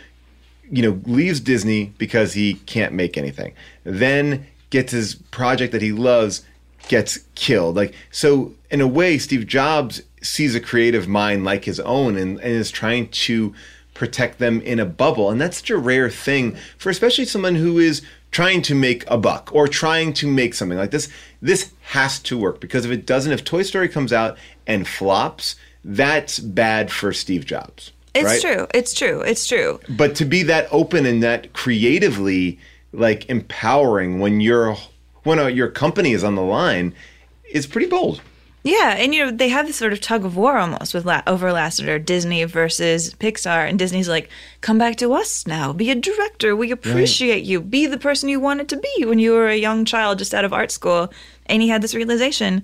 you know, leaves Disney because he can't make anything. Then gets his project that he loves gets killed. Like, so in a way, Steve Jobs sees a creative mind like his own and, and is trying to protect them in a bubble. And that's such a rare thing for especially someone who is trying to make a buck or trying to make something like this. This has to work, because if it doesn't, if Toy Story comes out and flops, that's bad for Steve Jobs. It's right? true. It's true. It's true. But to be that open and that creatively like empowering when you're when a, your company is on the line is pretty bold. Yeah, and you know they have this sort of tug of war almost with La- over Lasseter, Disney versus Pixar, and Disney's like, "Come back to us now. Be a director. We appreciate right. you. Be the person you wanted to be when you were a young child just out of art school." And he had this realization: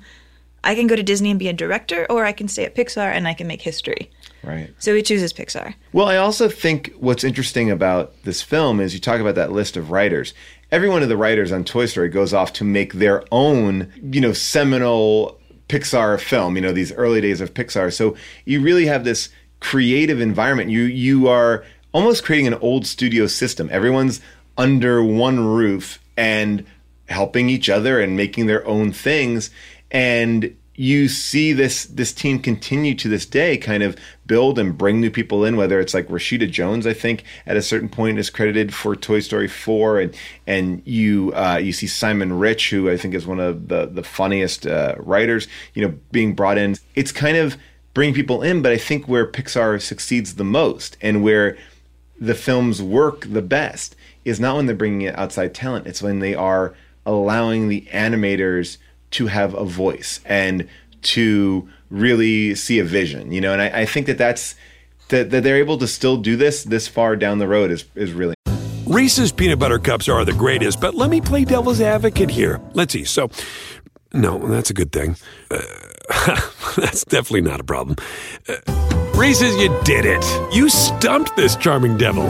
I can go to Disney and be a director, or I can stay at Pixar and I can make history. Right. So he chooses Pixar. Well, I also think what's interesting about this film is you talk about that list of writers. Every one of the writers on Toy Story goes off to make their own, you know, seminal Pixar film, you know, these early days of Pixar. So you really have this creative environment. You you are almost creating an old studio system. Everyone's under one roof and helping each other and making their own things. And you see this this team continue to this day, kind of build and bring new people in, whether it's like Rashida Jones, I think, at a certain point is credited for Toy Story four. And and you uh, you see Simon Rich, who I think is one of the, the funniest uh, writers, you know, being brought in. It's kind of bringing people in, but I think where Pixar succeeds the most and where the films work the best is not when they're bringing in outside talent. It's when they are allowing the animators to have a voice and to really see a vision, you know? And I, I think that that's, that, that they're able to still do this this far down the road is, is really. Reese's peanut butter cups are the greatest, but let me play devil's advocate here. Let's see. So, no, that's a good thing. Uh, that's definitely not a problem. Uh, Reese's, you did it. You stumped this charming devil.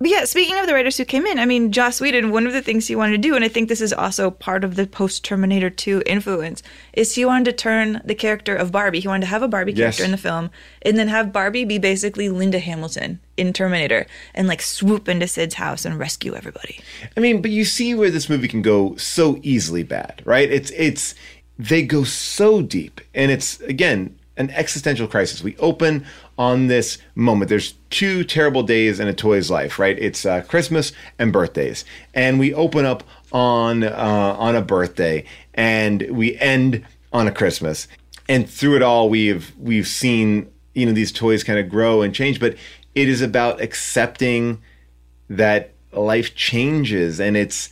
But yeah, speaking of the writers who came in, I mean, Joss Whedon, one of the things he wanted to do, and I think this is also part of the post-Terminator two influence, is he wanted to turn the character of Barbie. He wanted to have a Barbie character yes. in the film, and then have Barbie be basically Linda Hamilton in Terminator and, like, swoop into Sid's house and rescue everybody. I mean, but you see where this movie can go so easily bad, right? It's, it's, they go so deep, and it's, again, an existential crisis. We open on this moment. There's two terrible days in a toy's life, right? It's uh, Christmas and birthdays. And we open up on uh, on a birthday and we end on a Christmas. And through it all, we've we've seen, you know, these toys kind of grow and change, but it is about accepting that life changes, and it's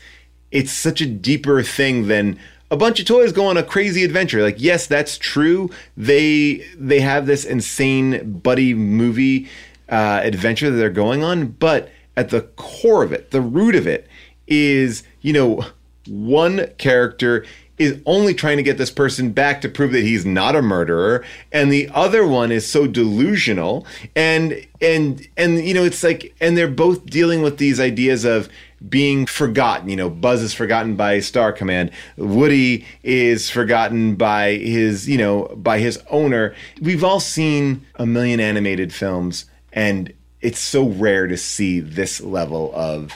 it's such a deeper thing than a bunch of toys go on a crazy adventure. Like, yes, that's true. They they have this insane buddy movie uh, adventure that they're going on. But at the core of it, the root of it is, you know, one character is only trying to get this person back to prove that he's not a murderer. And the other one is so delusional. And, and, and you know, it's like, and they're both dealing with these ideas of being forgotten. You know, Buzz is forgotten by Star Command. Woody is forgotten by his, you know, by his owner. We've all seen a million animated films, and it's so rare to see this level of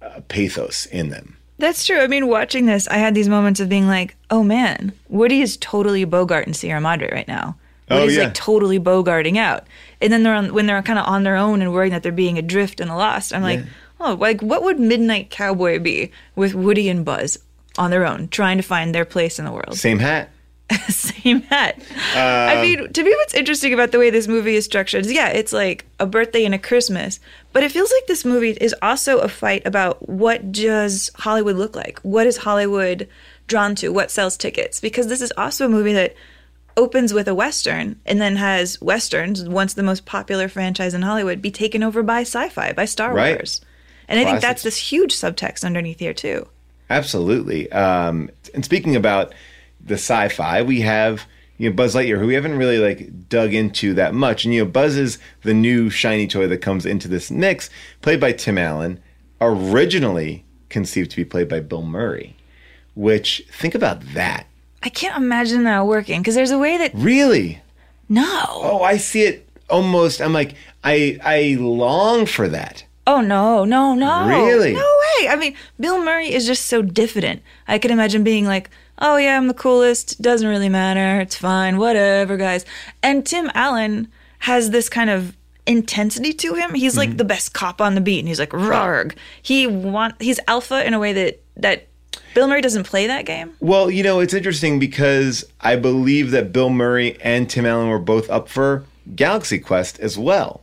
uh, pathos in them. That's true. I mean, watching this, I had these moments of being like, oh man, Woody is totally Bogart and Sierra Madre right now. Woody's oh, yeah. like totally Bogarting out. And then they're on, when they're kind of on their own and worrying that they're being adrift and lost, I'm like, yeah. oh, like what would Midnight Cowboy be with Woody and Buzz on their own, trying to find their place in the world? Same hat. Same hat. Uh, I mean, to me, what's interesting about the way this movie is structured is, yeah, it's like a birthday and a Christmas, but it feels like this movie is also a fight about what does Hollywood look like? What is Hollywood drawn to? What sells tickets? Because this is also a movie that opens with a Western and then has Westerns, once the most popular franchise in Hollywood, be taken over by sci-fi, by Star right. Wars. And Classics. I think that's this huge subtext underneath here, too. Absolutely. Um, and speaking about the sci-fi, we have, you know, Buzz Lightyear, who we haven't really like dug into that much. And, you know, Buzz is the new shiny toy that comes into this mix, played by Tim Allen, originally conceived to be played by Bill Murray, which, think about that. I can't imagine that working, because there's a way that... Really? No. Oh, I see it almost, I'm like, I I long for that. Oh, no, no, no. Really? No way. I mean, Bill Murray is just so diffident. I could imagine being like, oh, yeah, I'm the coolest. Doesn't really matter. It's fine. Whatever, guys. And Tim Allen has this kind of intensity to him. He's like mm-hmm. the best cop on the beat, and he's like, rarg. He want, he's alpha in a way that, that Bill Murray doesn't play that game. Well, you know, it's interesting because I believe that Bill Murray and Tim Allen were both up for Galaxy Quest as well.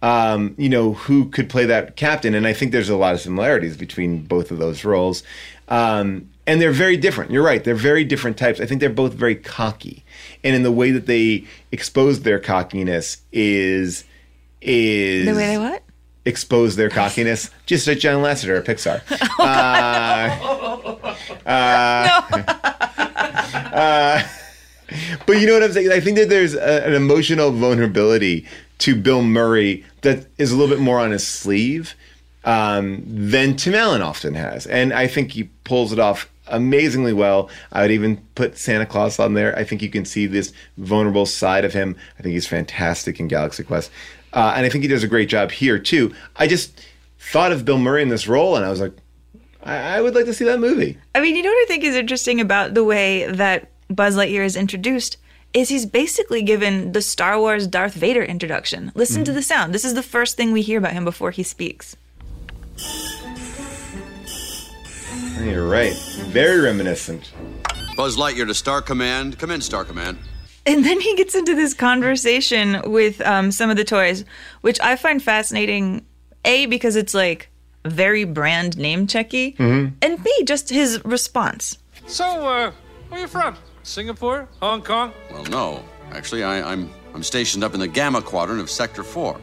Um, you know, who could play that captain? And I think there's a lot of similarities between both of those roles. Um, and they're very different. You're right. They're very different types. I think they're both very cocky. And in the way that they expose their cockiness is... is the way they what? Expose their cockiness. Just like John Lasseter at Pixar. Oh, God, uh, no. uh, no. uh, but you know what I'm saying? I think that there's a, an emotional vulnerability to Bill Murray that is a little bit more on his sleeve um, than Tim Allen often has. And I think he pulls it off amazingly well. I would even put Santa Claus on there. I think you can see this vulnerable side of him. I think he's fantastic in Galaxy Quest. Uh, and I think he does a great job here, too. I just thought of Bill Murray in this role, and I was like, I, I would like to see that movie. I mean, you know what I think is interesting about the way that Buzz Lightyear is introduced is he's basically given the Star Wars Darth Vader introduction. Listen mm-hmm. to the sound. This is the first thing we hear about him before he speaks. You're right. Very reminiscent. Buzz Lightyear to Star Command. Come in, Star Command. And then he gets into this conversation with um, some of the toys, which I find fascinating, A, because it's like very brand name checky, mm-hmm. and B, just his response. So, uh, where are you from? Singapore? Hong Kong? Well, no. Actually, I, I'm I'm stationed up in the Gamma Quadrant of Sector four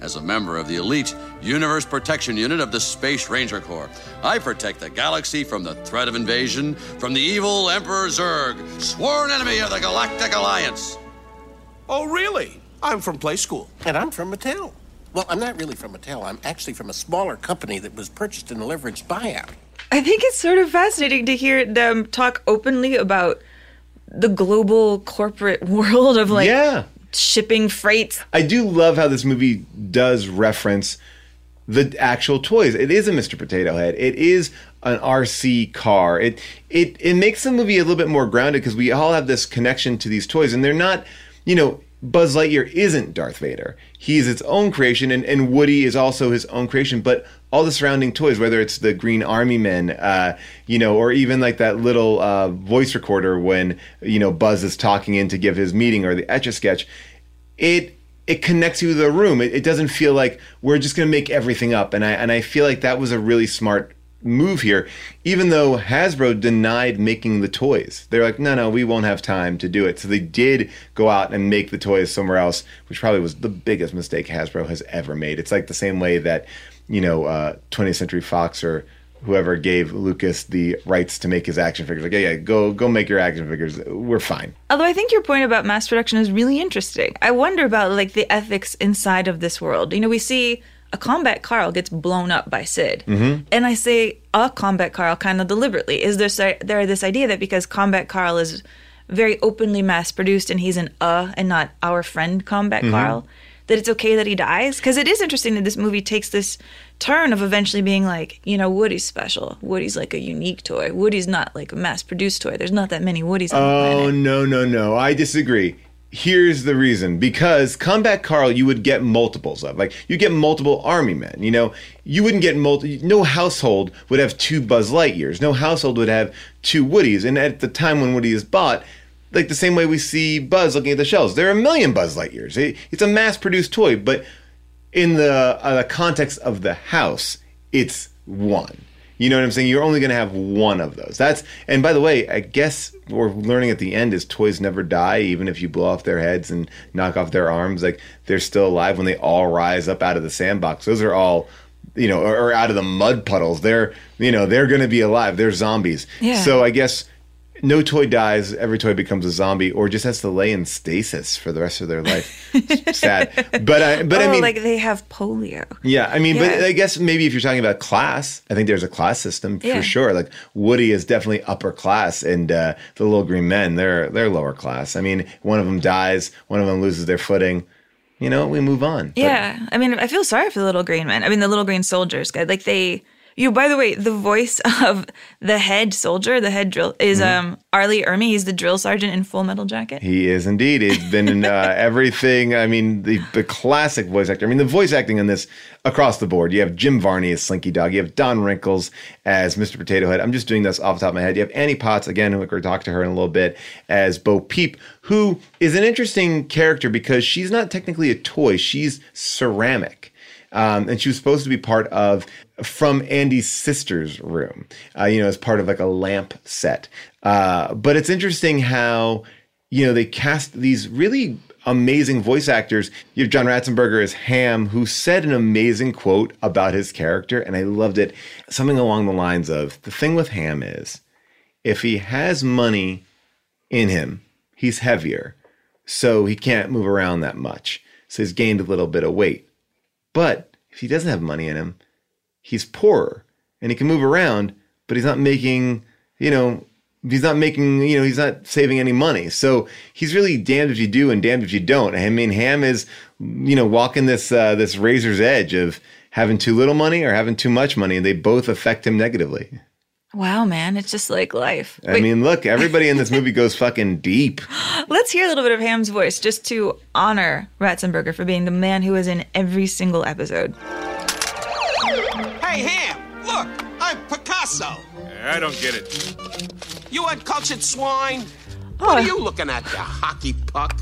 as a member of the elite Universe Protection Unit of the Space Ranger Corps. I protect the galaxy from the threat of invasion from the evil Emperor Zurg, sworn enemy of the Galactic Alliance. Oh, really? I'm from Play School. And I'm from Mattel. Well, I'm not really from Mattel. I'm actually from a smaller company that was purchased in a leveraged buyout. I think it's sort of fascinating to hear them talk openly about the global corporate world of like yeah. shipping freights. I do love how this movie does reference the actual toys. It is a Mister Potato Head. It is an R C car. It it it makes the movie a little bit more grounded because we all have this connection to these toys, and they're not, you know, Buzz Lightyear isn't Darth Vader. He's its own creation, and, and Woody is also his own creation, but all the surrounding toys, whether it's the Green Army Men, uh, you know, or even like that little uh, voice recorder when, you know, Buzz is talking in to give his meeting, or the Etch-a-Sketch, it it connects you to the room. It, it doesn't feel like we're just going to make everything up, and I and I feel like that was a really smart move here, even though Hasbro denied making the toys. They're like, no, no, we won't have time to do it. So they did go out and make the toys somewhere else, which probably was the biggest mistake Hasbro has ever made. It's like the same way that, you know, uh, twentieth Century Fox or whoever gave Lucas the rights to make his action figures. Like, yeah, yeah, go, go make your action figures. We're fine. Although I think your point about mass production is really interesting. I wonder about, like, the ethics inside of this world. You know, we see a combat Carl gets blown up by Sid. Mm-hmm. And I say a combat Carl kind of deliberately. Is there there this idea that because combat Carl is very openly mass-produced and he's an uh and not our friend combat mm-hmm. Carl, that it's okay that he dies? Because it is interesting that this movie takes this turn of eventually being like, you know, Woody's special. Woody's like a unique toy. Woody's not like a mass-produced toy. There's not that many Woodys on oh, the planet. Oh, no, no, no. I disagree. Here's the reason. Because Combat Carl, you would get multiples of. Like, you get multiple army men, you know? You wouldn't get multi... No household would have two Buzz Lightyears. No household would have two Woodys. And at the time when Woody is bought... Like the same way we see Buzz looking at the shells. There are a million Buzz Lightyears. It, it's a mass-produced toy, but in the, uh, the context of the house, it's one. You know what I'm saying? You're only going to have one of those. That's and by the way, I guess what we're learning at the end is toys never die, even if you blow off their heads and knock off their arms. Like they're still alive when they all rise up out of the sandbox. Those are all... you know, or, or out of the mud puddles. They're, you know, they're going to be alive. They're zombies. Yeah. So I guess... No toy dies, every toy becomes a zombie or just has to lay in stasis for the rest of their life. Sad. But, I, but oh, I mean... like they have polio. Yeah, I mean, yeah. But I guess maybe if you're talking about class, I think there's a class system yeah. for sure. Like Woody is definitely upper class and uh, the Little Green Men, they're, they're lower class. I mean, one of them dies, one of them loses their footing. You know, we move on. Yeah, but, I mean, I feel sorry for the Little Green Men. I mean, the Little Green Soldiers, like they... You, by the way, the voice of the head soldier, the head drill, is mm-hmm. um, Arlie Ermey. He's the drill sergeant in Full Metal Jacket. He is indeed. He's been in uh, everything. I mean, the, the classic voice actor. I mean, the voice acting in this across the board. You have Jim Varney as Slinky Dog. You have Don Rickles as Mister Potato Head. I'm just doing this off the top of my head. You have Annie Potts, again, who we're going to talk to her in a little bit, as Bo Peep, who is an interesting character because she's not technically a toy. She's ceramic. Um, and she was supposed to be part of From Andy's Sister's Room, uh, you know, as part of like a lamp set. Uh, but it's interesting how, you know, they cast these really amazing voice actors. You have John Ratzenberger as Ham, who said an amazing quote about his character, and I loved it. Something along the lines of, the thing with Ham is, if he has money in him, he's heavier, so he can't move around that much. So he's gained a little bit of weight. But if he doesn't have money in him, he's poorer and he can move around, but he's not making, you know, he's not making, you know, he's not saving any money. So he's really damned if you do and damned if you don't. I mean, Ham is, you know, walking this uh, this razor's edge of having too little money or having too much money. And they both affect him negatively. Wow, man. It's just like life. I Wait. mean, look, everybody in this movie goes fucking deep. Let's hear a little bit of Ham's voice just to honor Ratzenberger for being the man who is in every single episode. Hey, Ham, look, I'm Picasso. I don't get it. You uncultured swine. Oh. What are you looking at, you hockey puck?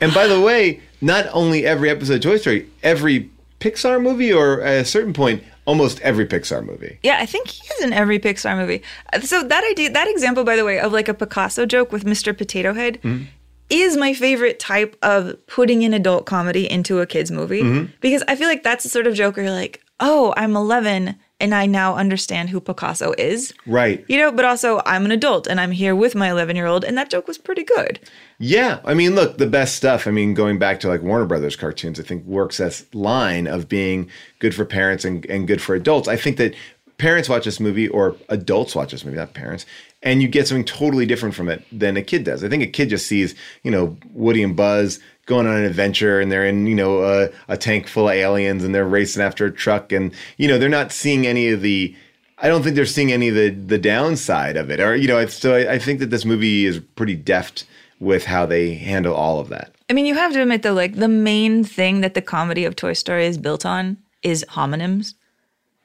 And by the way, not only every episode of Toy Story, every Pixar movie or at a certain point... Almost every Pixar movie. Yeah, I think he is in every Pixar movie. So that idea, that example, by the way, of like a Picasso joke with Mister Potato Head mm-hmm. is my favorite type of putting an adult comedy into a kid's movie. Mm-hmm. Because I feel like that's the sort of joke where you're like, oh, I'm eleven and I now understand who Picasso is. Right. You know, but also I'm an adult and I'm here with my eleven-year-old and that joke was pretty good. Yeah. I mean, look, the best stuff, I mean, going back to like Warner Brothers cartoons, I think works as line of being good for parents and, and good for adults. I think that parents watch this movie or adults watch this movie, not parents, and you get something totally different from it than a kid does. I think a kid just sees, you know, Woody and Buzz going on an adventure and they're in, you know, a, a tank full of aliens and they're racing after a truck and, you know, they're not seeing any of the, I don't think they're seeing any of the, the downside of it. Or, you know, it's, so I, I think that this movie is pretty deft with how they handle all of that. I mean, you have to admit, though, like, the main thing that the comedy of Toy Story is built on is homonyms.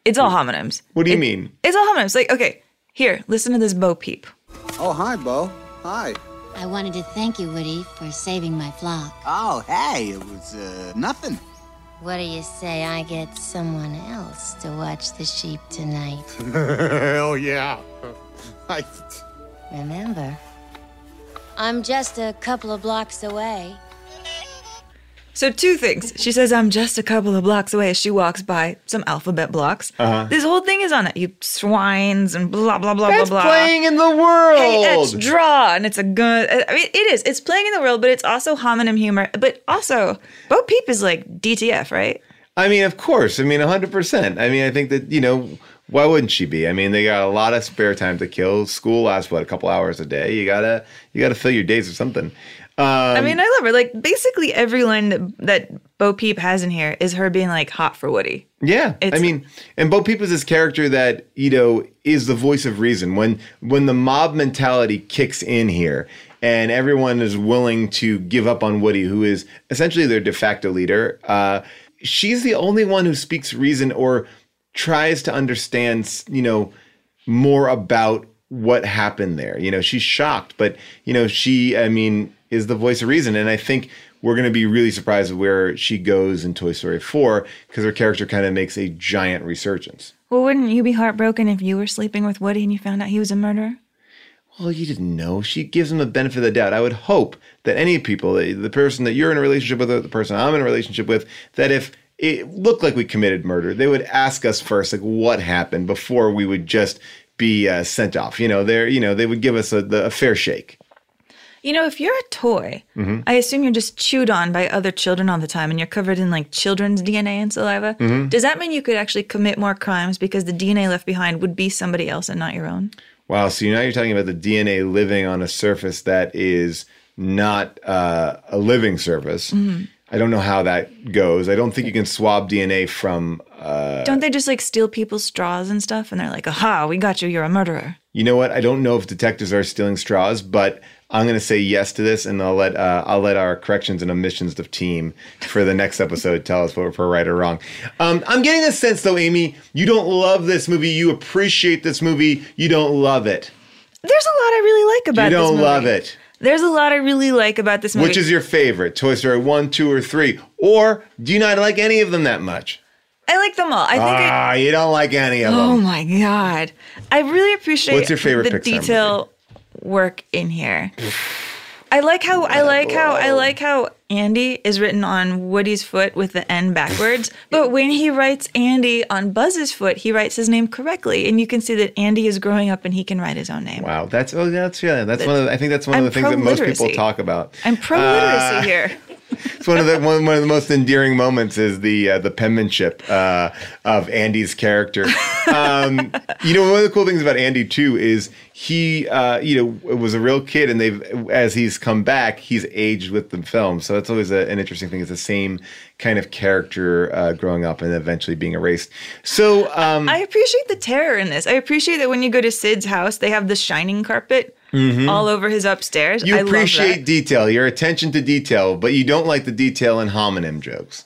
It's all homonyms. What do you it, mean? It's all homonyms. Like, okay, here, listen to this Bo Peep. Oh, hi, Bo. Hi. I wanted to thank you, Woody, for saving my flock. Oh, hey, it was, uh, nothing. What do you say I get someone else to watch the sheep tonight? Hell yeah. I... Remember, I'm just a couple of blocks away. So two things. She says, I'm just a couple of blocks away as she walks by some alphabet blocks. Uh-huh. This whole thing is on it. You swines and blah, blah, blah, that's blah, blah. It's playing in the world. Hey, it's draw and it's a good. I mean, it is. It's playing in the world, but it's also homonym humor. But also, Bo Peep is like D T F, right? I mean, of course. I mean, one hundred percent. I mean, I think that, you know, why wouldn't she be? I mean, they got a lot of spare time to kill. School lasts, what, a couple hours a day? You gotta, you gotta fill your days with something. Um, I mean, I love her. Like, basically every line that, that Bo Peep has in here is her being, like, hot for Woody. Yeah. It's, I mean, and Bo Peep is this character that, you know, is the voice of reason. When, when the mob mentality kicks in here and everyone is willing to give up on Woody, who is essentially their de facto leader, uh, she's the only one who speaks reason or tries to understand, you know, more about what happened there. You know, she's shocked, but, you know, she, I mean, is the voice of reason. And I think we're going to be really surprised where she goes in Toy Story four because her character kind of makes a giant resurgence. Well, wouldn't you be heartbroken if you were sleeping with Woody and you found out he was a murderer? Well, you didn't know. She gives him the benefit of the doubt. I would hope that any people, the person that you're in a relationship with or the person I'm in a relationship with, that if it looked like we committed murder, they would ask us first, like, what happened before we would just be uh, sent off. You know, they're, you know, they would give us a, the, a fair shake. You know, if you're a toy, mm-hmm. I assume you're just chewed on by other children all the time and you're covered in, like, children's D N A and saliva. Mm-hmm. Does that mean you could actually commit more crimes because the D N A left behind would be somebody else and not your own? Wow, so now you're talking about the D N A living on a surface that is not uh, a living surface. Mm-hmm. I don't know how that goes. I don't think you can swab D N A from... Uh, don't they just, like, steal people's straws and stuff? And they're like, aha, we got you, you're a murderer. You know what? I don't know if detectives are stealing straws, but I'm going to say yes to this, and I'll let uh, I'll let our corrections and omissions team for the next episode tell us what we're right or wrong. Um, I'm getting a sense, though, Amy, you don't love this movie. You appreciate this movie. You don't love it. There's a lot I really like about this movie. You don't love it. There's a lot I really like about this movie. Which is your favorite? Toy Story one, two, or three? Or do you not like any of them that much? I like them all. I think ah, I, you don't like any of oh them. Oh, my God. I really appreciate What's your favorite the Pixar detail movie? Work in here. I like how I like how I like how Andy is written on Woody's foot with the N backwards, but when he writes Andy on Buzz's foot, he writes his name correctly, and you can see that Andy is growing up and he can write his own name. Wow, that's oh that's yeah, that's, that's one of the, I think that's one I'm of the things that most people talk about. I'm pro literacy uh, here. It's one of the one, one of the most endearing moments is the uh, the penmanship uh, of Andy's character. Um, you know, one of the cool things about Andy too is he uh, you know was a real kid, and they've as he's come back, he's aged with the film. So that's always a, an interesting thing. It's the same kind of character uh, growing up and eventually being erased. So um, I appreciate the terror in this. I appreciate that when you go to Sid's house, they have the shining carpet. Mm-hmm. All over his upstairs. You I appreciate love that. Detail, your attention to detail, but you don't like the detail in homonym jokes.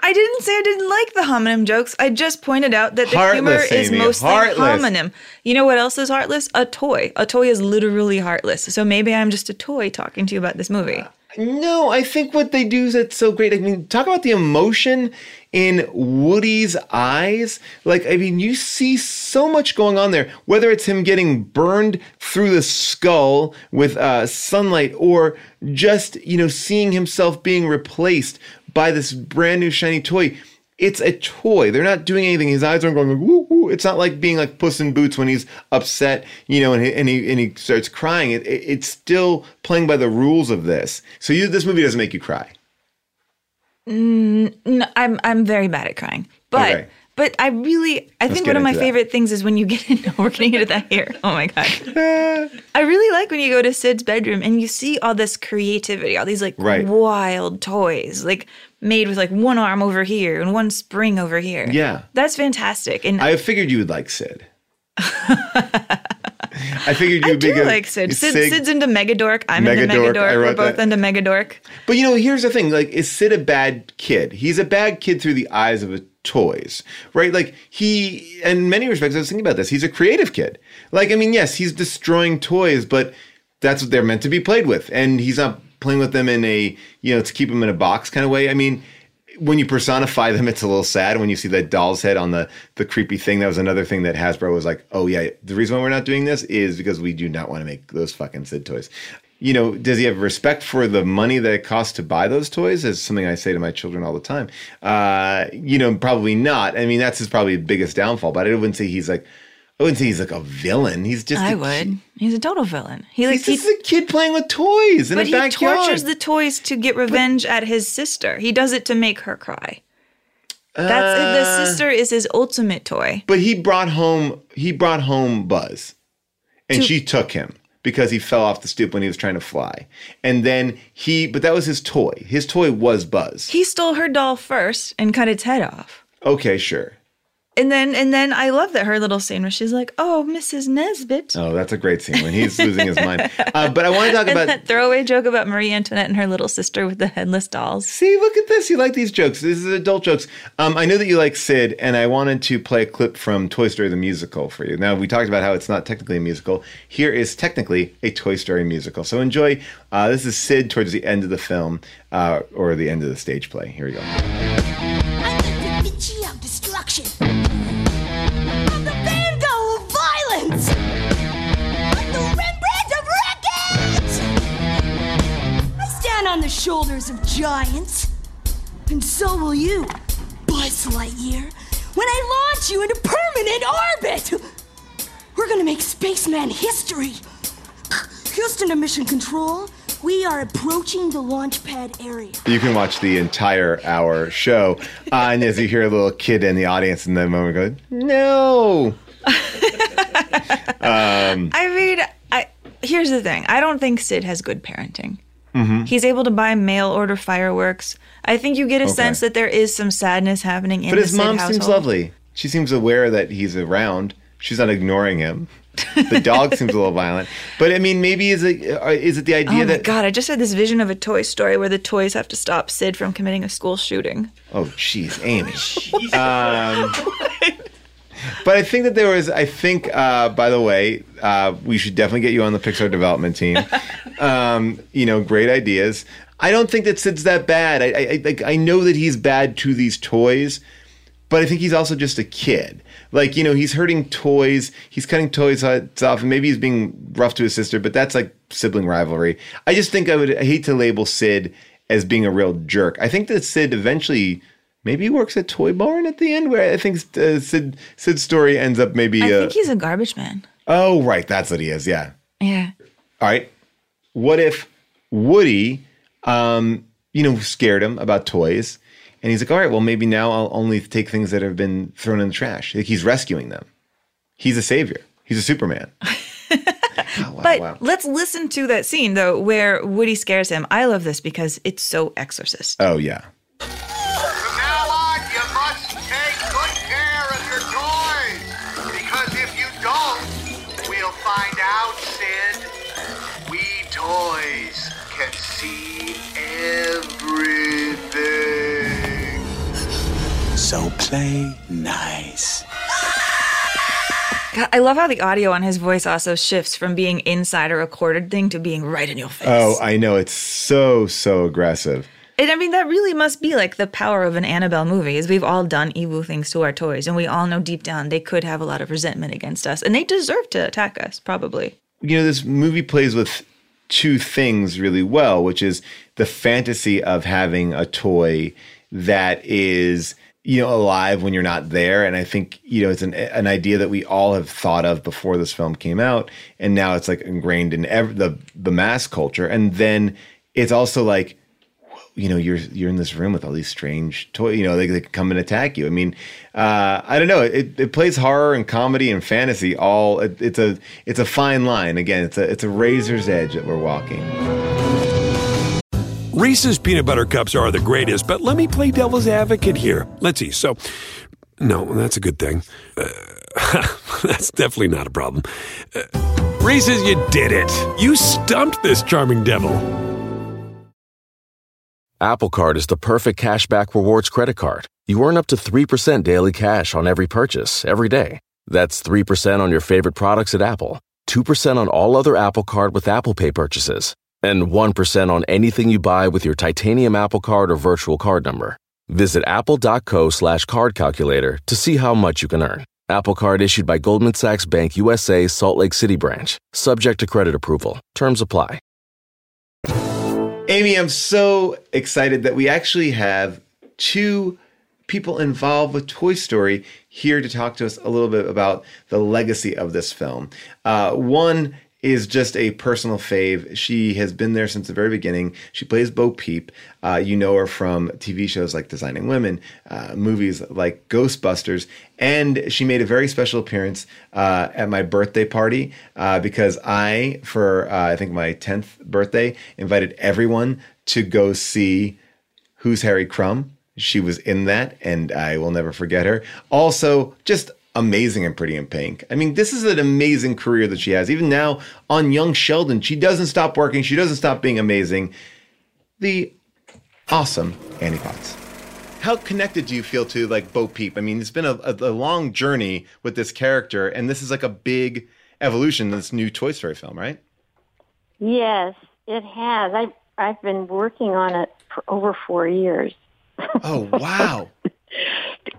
I didn't say I didn't like the homonym jokes. I just pointed out that the heartless, humor is Amy. Mostly heartless. Homonym. You know what else is heartless? A toy. A toy is literally heartless. So maybe I'm just a toy talking to you about this movie. Uh, no, I think what they do that's so great. I mean, talk about the emotion in Woody's eyes. Like, I mean, you see so much going on there, whether it's him getting burned through the skull with uh, sunlight or just, you know, seeing himself being replaced by this brand new shiny toy. It's a toy. They're not doing anything. His eyes aren't going like, woo, woo. It's not like being like Puss in Boots when he's upset, you know, and he and he, and he starts crying. It, it, it's still playing by the rules of this. So you, this movie doesn't make you cry. Mm, no, I'm I'm very bad at crying, but okay. but I really I Let's think one of my that. favorite things is when you get in. We're gonna get at that here. Oh my God! I really like when you go to Sid's bedroom and you see all this creativity, all these like right. wild toys, like made with like one arm over here and one spring over here. Yeah, that's fantastic. And I figured you would like Sid. I figured you would be good. I like Sid. Sid, Sid. Sid's into Megadork. I'm Megadork, into Megadork. We're both that. into Megadork. But you know, here's the thing: like, is Sid a bad kid? He's a bad kid through the eyes of a toys, right? Like he, in many respects, I was thinking about this. He's a creative kid. Like, I mean, yes, he's destroying toys, but that's what they're meant to be played with, and he's not playing with them in a you know to keep them in a box kind of way. I mean. When you personify them, it's a little sad. When you see that doll's head on the, the creepy thing, that was another thing that Hasbro was like, oh, yeah, the reason why we're not doing this is because we do not want to make those fucking Sid toys. You know, does he have respect for the money that it costs to buy those toys? Is something I say to my children all the time. Uh, you know, probably not. I mean, that's his probably biggest downfall, but I wouldn't say he's like, I wouldn't say he's like a villain. He's just I would. Kid. He's a total villain. He like he's he, just a kid playing with toys in a backyard. But he tortures the toys to get revenge but, at his sister. He does it to make her cry. That's uh, the sister is his ultimate toy. But he brought home he brought home Buzz, and to- she took him because he fell off the stoop when he was trying to fly. And then he, but that was his toy. His toy was Buzz. He stole her doll first and cut its head off. Okay, sure. And then, and then I love that her little scene where she's like, "Oh, Missus Nesbit." Oh, that's a great scene when he's losing his mind. Uh, but I want to talk and about that throwaway joke about Marie Antoinette and her little sister with the headless dolls. See, look at this. You like these jokes. This is adult jokes. Um, I know that you like Sid, and I wanted to play a clip from Toy Story the musical for you. Now, we talked about how it's not technically a musical. Here is technically a Toy Story musical. So enjoy. Uh, this is Sid towards the end of the film, uh, or the end of the stage play. Here we go. Shoulders of giants, and so will you, Buzz Lightyear, when I launch you into permanent orbit. We're gonna make spaceman history. Houston to Mission Control, we are approaching the launch pad area. You can watch the entire hour show, uh, and as you hear a little kid in the audience in that moment going, no. um, I mean, I, here's the thing. I don't think Sid has good parenting. Mm-hmm. He's able to buy mail order fireworks. I think you get a okay. sense that there is some sadness happening in but his the mom household. Seems lovely. She seems aware that he's around. She's not ignoring him. The dog seems a little violent. But I mean, maybe is it is it the idea oh my that God, I just had this vision of a Toy Story where the toys have to stop Sid from committing a school shooting. Oh, jeez, Amy. um, but I think that there was. I think, uh, by the way, uh, we should definitely get you on the Pixar development team. Um, you know, great ideas. I don't think that Sid's that bad. I, I, like, I know that he's bad to these toys, but I think he's also just a kid. Like, you know, he's hurting toys. He's cutting toys off, and maybe he's being rough to his sister. But that's like sibling rivalry. I just think I would I hate to label Sid as being a real jerk. I think that Sid eventually. Maybe he works at Toy Barn at the end, where I think uh, Sid Sid's story ends up maybe... I uh, think he's a garbage man. Oh, right. That's what he is. Yeah. Yeah. All right. What if Woody, um, you know, scared him about toys? And he's like, all right, well, maybe now I'll only take things that have been thrown in the trash. Like, he's rescuing them. He's a savior. He's a Superman. Oh, wow, but wow. Let's listen to that scene, though, where Woody scares him. I love this because it's so Exorcist. Oh, yeah. So play nice. God, I love how the audio on his voice also shifts from being inside a recorded thing to being right in your face. Oh, I know. It's so, so aggressive. And I mean, that really must be like the power of an Annabelle movie, is we've all done evil things to our toys. And we all know deep down they could have a lot of resentment against us. And they deserve to attack us, probably. You know, this movie plays with two things really well, which is the fantasy of having a toy that is... you know, alive when you're not there. And I think, you know, it's an an idea that we all have thought of before this film came out. And now it's like ingrained in every, the, the mass culture. And then it's also like, you know, you're you're in this room with all these strange toys, you know, they, they can come and attack you. I mean, uh, I don't know. It, it plays horror and comedy and fantasy all. It, it's a it's a fine line. Again, it's a it's a razor's edge that we're walking. Reese's peanut butter cups are the greatest, but let me play devil's advocate here. Let's see. So, no, that's a good thing. Uh, that's definitely not a problem. Uh, Reese's, you did it. You stumped this charming devil. Apple Card is the perfect cashback rewards credit card. You earn up to three percent daily cash on every purchase, every day. That's three percent on your favorite products at Apple, two percent on all other Apple Card with Apple Pay purchases, and one percent on anything you buy with your titanium Apple Card or virtual card number. Visit apple.co slash card calculator to see how much you can earn. Apple Card issued by Goldman Sachs Bank U S A, Salt Lake City branch. Subject to credit approval. Terms apply. Amy, I'm so excited that we actually have two people involved with Toy Story here to talk to us a little bit about the legacy of this film. Uh, one is just a personal fave. She has been there since the very beginning. She plays Bo Peep. Uh, you know her from T V shows like Designing Women, uh, movies like Ghostbusters. And she made a very special appearance uh, at my birthday party uh, because I, for uh, I think my tenth birthday, invited everyone to go see Who's Harry Crumb? She was in that, and I will never forget her. Also, just amazing and Pretty in Pink. I mean, this is an amazing career that she has. Even now on Young Sheldon, she doesn't stop working. She doesn't stop being amazing. The awesome Annie Potts. How connected do you feel to, like, Bo Peep? I mean, it's been a, a, a long journey with this character, and this is like a big evolution in this new Toy Story film, right? Yes, it has. I, I've been working on it for over four years. Oh, wow.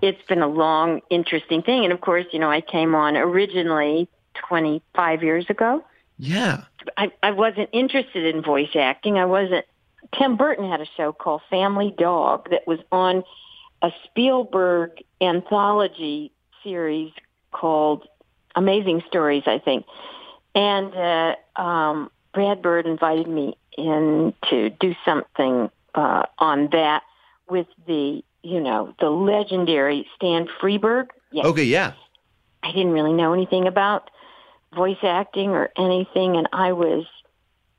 It's been a long, interesting thing. And, of course, you know, I came on originally twenty-five years ago. Yeah. I, I wasn't interested in voice acting. I wasn't. Tim Burton had a show called Family Dog that was on a Spielberg anthology series called Amazing Stories, I think. And uh, um, Brad Bird invited me in to do something uh, on that with the, you know, the legendary Stan Freberg. Yes. Okay, yeah. I didn't really know anything about voice acting or anything, and I was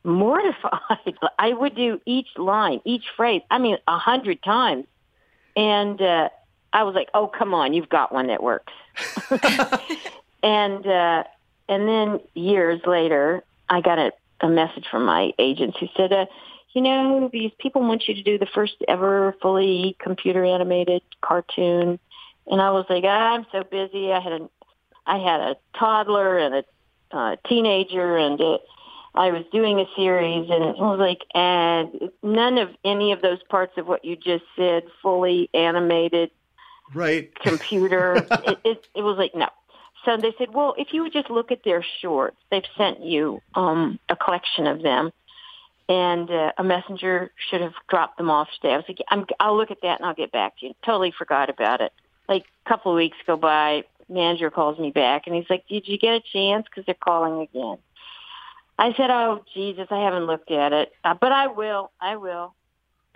mortified. I would do each line, each phrase, I mean, a hundred times. And uh, I was like, oh, come on, you've got one that works. and uh, and then years later, I got a, a message from my agents who said, uh, you know, these people want you to do the first ever fully computer animated cartoon. And I was like, oh, I'm so busy. I had a, I had a toddler and a uh, teenager, and a, I was doing a series, and I was like, and none of any of those parts of what you just said, fully animated, right? Computer. it, it, it was like, no. So they said, well, if you would just look at their shorts, they've sent you um, a collection of them. And uh, a messenger should have dropped them off today. I was like, I'm, I'll look at that and I'll get back to you. Totally forgot about it. Like a couple of weeks go by, manager calls me back and he's like, did you get a chance? Because they're calling again. I said, oh, Jesus, I haven't looked at it. Uh, but I will. I will.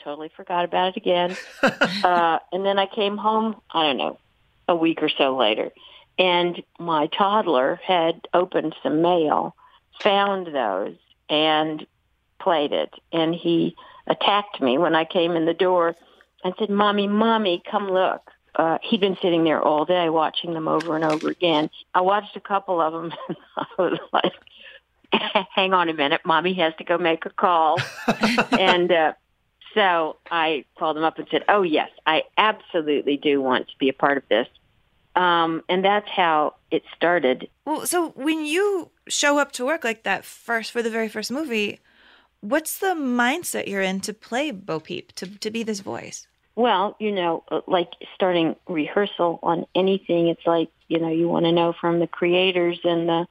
Totally forgot about it again. uh, and then I came home, I don't know, a week or so later. And my toddler had opened some mail, found those, and played it, and he attacked me when I came in the door and said, Mommy, Mommy, come look. Uh, he'd been sitting there all day watching them over and over again. I watched a couple of them, and I was like, hang on a minute, Mommy has to go make a call. and uh, so I called him up and said, oh, yes, I absolutely do want to be a part of this. Um, and that's how it started. Well, so when you show up to work like that first for the very first movie, what's the mindset you're in to play Bo Peep, to, to be this voice? Well, you know, like starting rehearsal on anything, it's like, you know, you want to know from the creators and the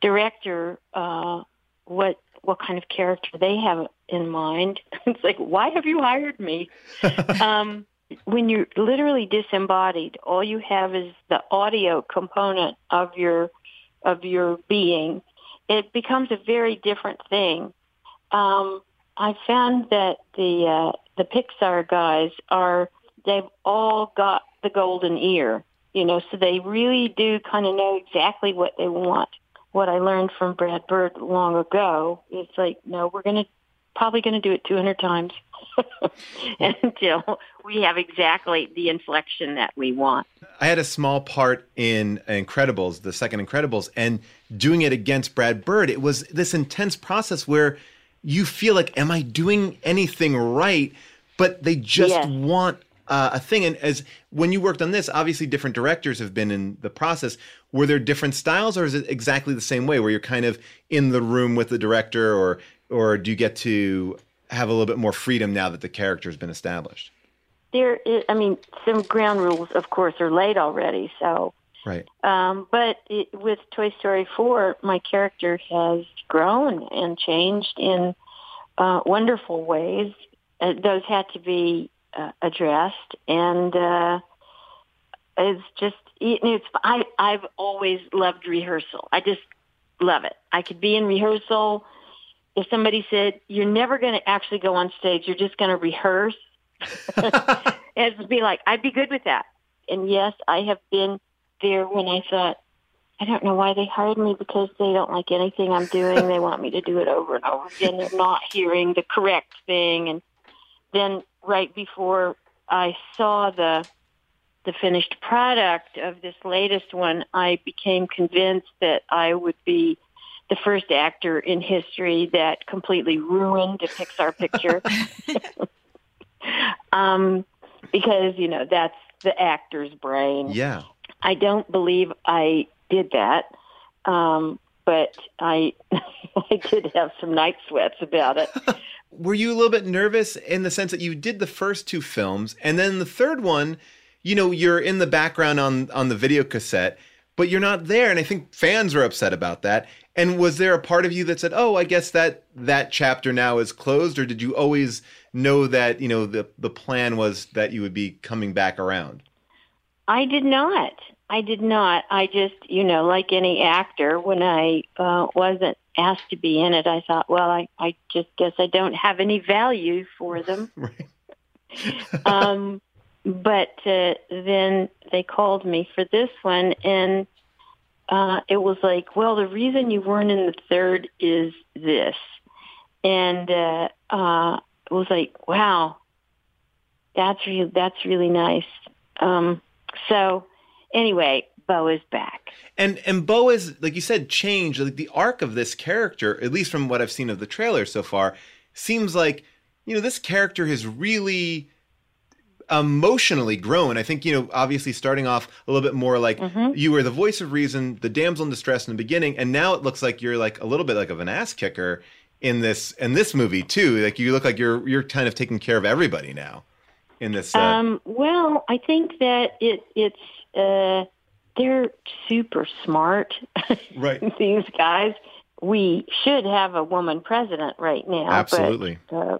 director uh, what what kind of character they have in mind. It's like, why have you hired me? um, when you're literally disembodied, all you have is the audio component of your of your being. It becomes a very different thing. Um, I found that the uh, the Pixar guys are, they've all got the golden ear, you know, so they really do kind of know exactly what they want. What I learned from Brad Bird long ago, it's like, no, we're going to, probably going to do it two hundred times until we have exactly the inflection that we want. I had a small part in Incredibles, the second Incredibles, and doing it against Brad Bird, it was this intense process where you feel like, am I doing anything right? But they just yes. want uh, a thing. And as when you worked on this, obviously different directors have been in the process. Were there different styles, or is it exactly the same way where you're kind of in the room with the director, or or do you get to have a little bit more freedom now that the character has been established? There is, I mean, some ground rules, of course, are laid already. So, right. Um, but it, with Toy Story four, my character has grown and changed in uh, wonderful ways. Uh, those had to be uh, addressed, and uh, it's just it's. I I've always loved rehearsal. I just love it. I could be in rehearsal. If somebody said, you're never going to actually go on stage, you're just going to rehearse. It would be like, I'd be good with that. And yes, I have been there when I thought, I don't know why they hired me, because they don't like anything I'm doing. They want me to do it over and over again. They're not hearing the correct thing. And then right before I saw the the finished product of this latest one, I became convinced that I would be the first actor in history that completely ruined a Pixar picture. um, because, you know, that's the actor's brain. Yeah. I don't believe I did that, um, but I, I did have some night sweats about it. Were you a little bit nervous in the sense that you did the first two films, and then the third one, you know, you're in the background on, on the video cassette, but you're not there. And I think fans are upset about that. And was there a part of you that said, oh, I guess that that chapter now is closed? Or did you always know that, you know, the, the plan was that you would be coming back around? I did not. I did not. I just, you know, like any actor, when I uh, wasn't asked to be in it, I thought, well, I, I just guess I don't have any value for them. Right. um But uh, then they called me for this one, and uh, it was like, well, the reason you weren't in the third is this. And uh, uh, it was like, wow, that's, re- that's really nice. Um, so anyway, Bo is back. And and Bo is, like you said, changed. Like the arc of this character, at least from what I've seen of the trailer so far, seems like, you know, this character has really emotionally grown. I think, you know, obviously starting off a little bit more like mm-hmm. you were the voice of reason, the damsel in distress in the beginning, and now it looks like you're like a little bit like of an ass kicker in this in this movie too. Like you look like you're you're kind of taking care of everybody now in this. Uh... Um, well, I think that it it's uh, they're super smart, right? These guys. We should have a woman president right now. Absolutely, but. Uh,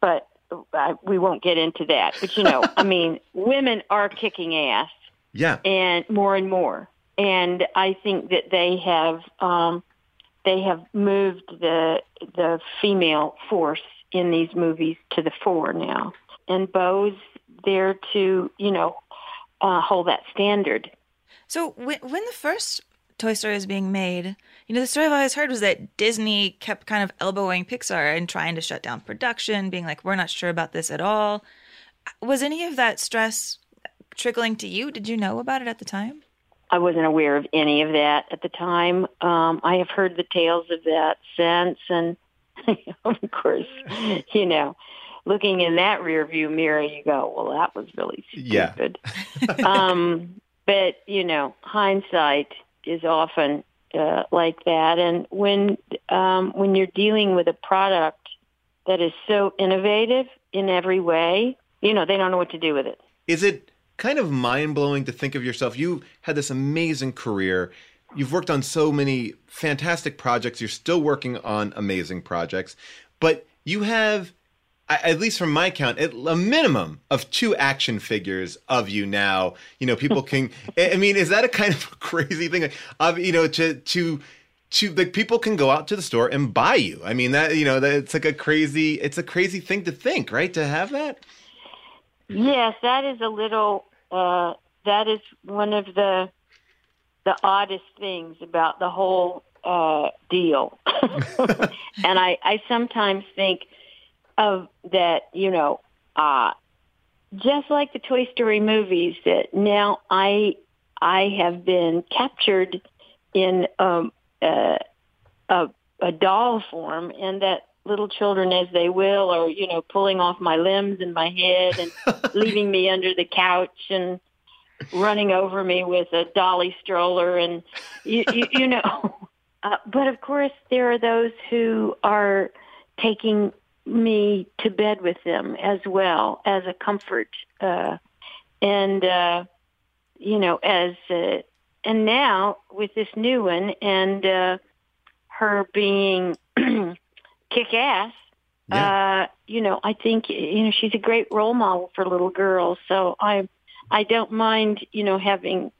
but I, we won't get into that, but you know, I mean, women are kicking ass, yeah, and more and more. And I think that they have um, they have moved the the female force in these movies to the fore now, and Bo's there to you know uh, hold that standard. So when, when the first Toy Story was being made, you know, the story I've always heard was that Disney kept kind of elbowing Pixar and trying to shut down production, being like, we're not sure about this at all. Was any of that stress trickling to you? Did you know about it at the time? I wasn't aware of any of that at the time. Um, I have heard the tales of that since. And, of course, you know, looking in that rearview mirror, you go, well, that was really stupid. Yeah. um, but, you know, hindsight is often uh, like that. And when um, when you're dealing with a product that is so innovative in every way, you know, they don't know what to do with it. Is it kind of mind-blowing to think of yourself? You had this amazing career. You've worked on so many fantastic projects. You're still working on amazing projects. But you have, at least from my count, a minimum of two action figures of you now. You know, people can, I mean, is that a kind of crazy thing? Like, you know, to, to, to, like, people can go out to the store and buy you. I mean, that, you know, that it's like a crazy, it's a crazy thing to think, right? To have that? Yes, that is a little, uh, that is one of the, the oddest things about the whole uh, deal. And I, I sometimes think, of that, you know, uh, just like the Toy Story movies, that now I I have been captured in um, uh, a, a doll form, and that little children, as they will, are, you know, pulling off my limbs and my head and leaving me under the couch and running over me with a dolly stroller and, you, you, you know. Uh, but, of course, there are those who are taking me to bed with them as well as a comfort, uh, and uh, you know, as uh, and now with this new one and uh, her being kick ass, yeah. uh, you know, I think you know she's a great role model for little girls. So I'm I don't mind, you know, having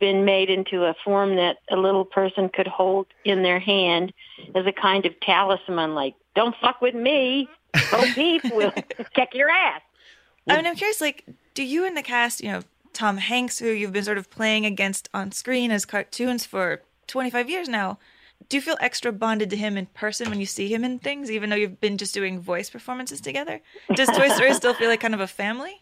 been made into a form that a little person could hold in their hand as a kind of talisman, like, don't fuck with me, Bo Peep will kick your ass. I mean, I'm curious, like, do you in the cast, you know, Tom Hanks, who you've been sort of playing against on screen as cartoons for twenty-five years now, do you feel extra bonded to him in person when you see him in things, even though you've been just doing voice performances together? Does Toy Story still feel like kind of a family?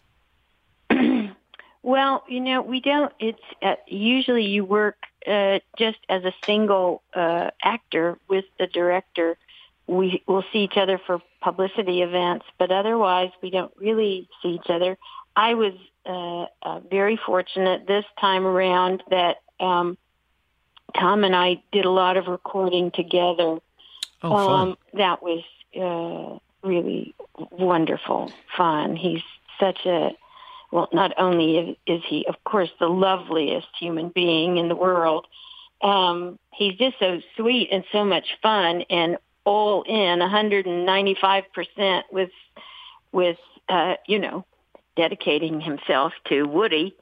Well, you know, we don't, it's, uh, usually you work uh, just as a single uh, actor with the director. We will see each other for publicity events, but otherwise we don't really see each other. I was uh, uh, very fortunate this time around that um, Tom and I did a lot of recording together. Oh, um, that was uh, really wonderful, fun. He's such a... Well, not only is he, of course, the loveliest human being in the world, um, he's just so sweet and so much fun and all in, one hundred ninety-five percent with, with uh, you know, dedicating himself to Woody.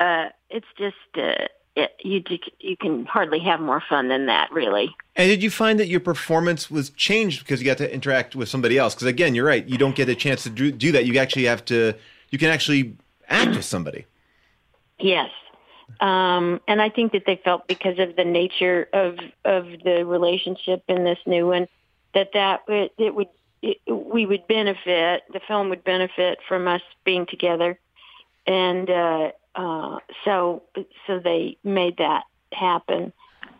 Uh, it's just, uh, it, you, you can hardly have more fun than that, really. And did you find that your performance was changed because you got to interact with somebody else? Because, again, you're right, you don't get a chance to do, do that. You actually have to, you can actually... act with somebody. Yes. Um, and I think that they felt, because of the nature of of the relationship in this new one, that that it, it would it, we would benefit, the film would benefit from us being together. And uh, uh, so so they made that happen.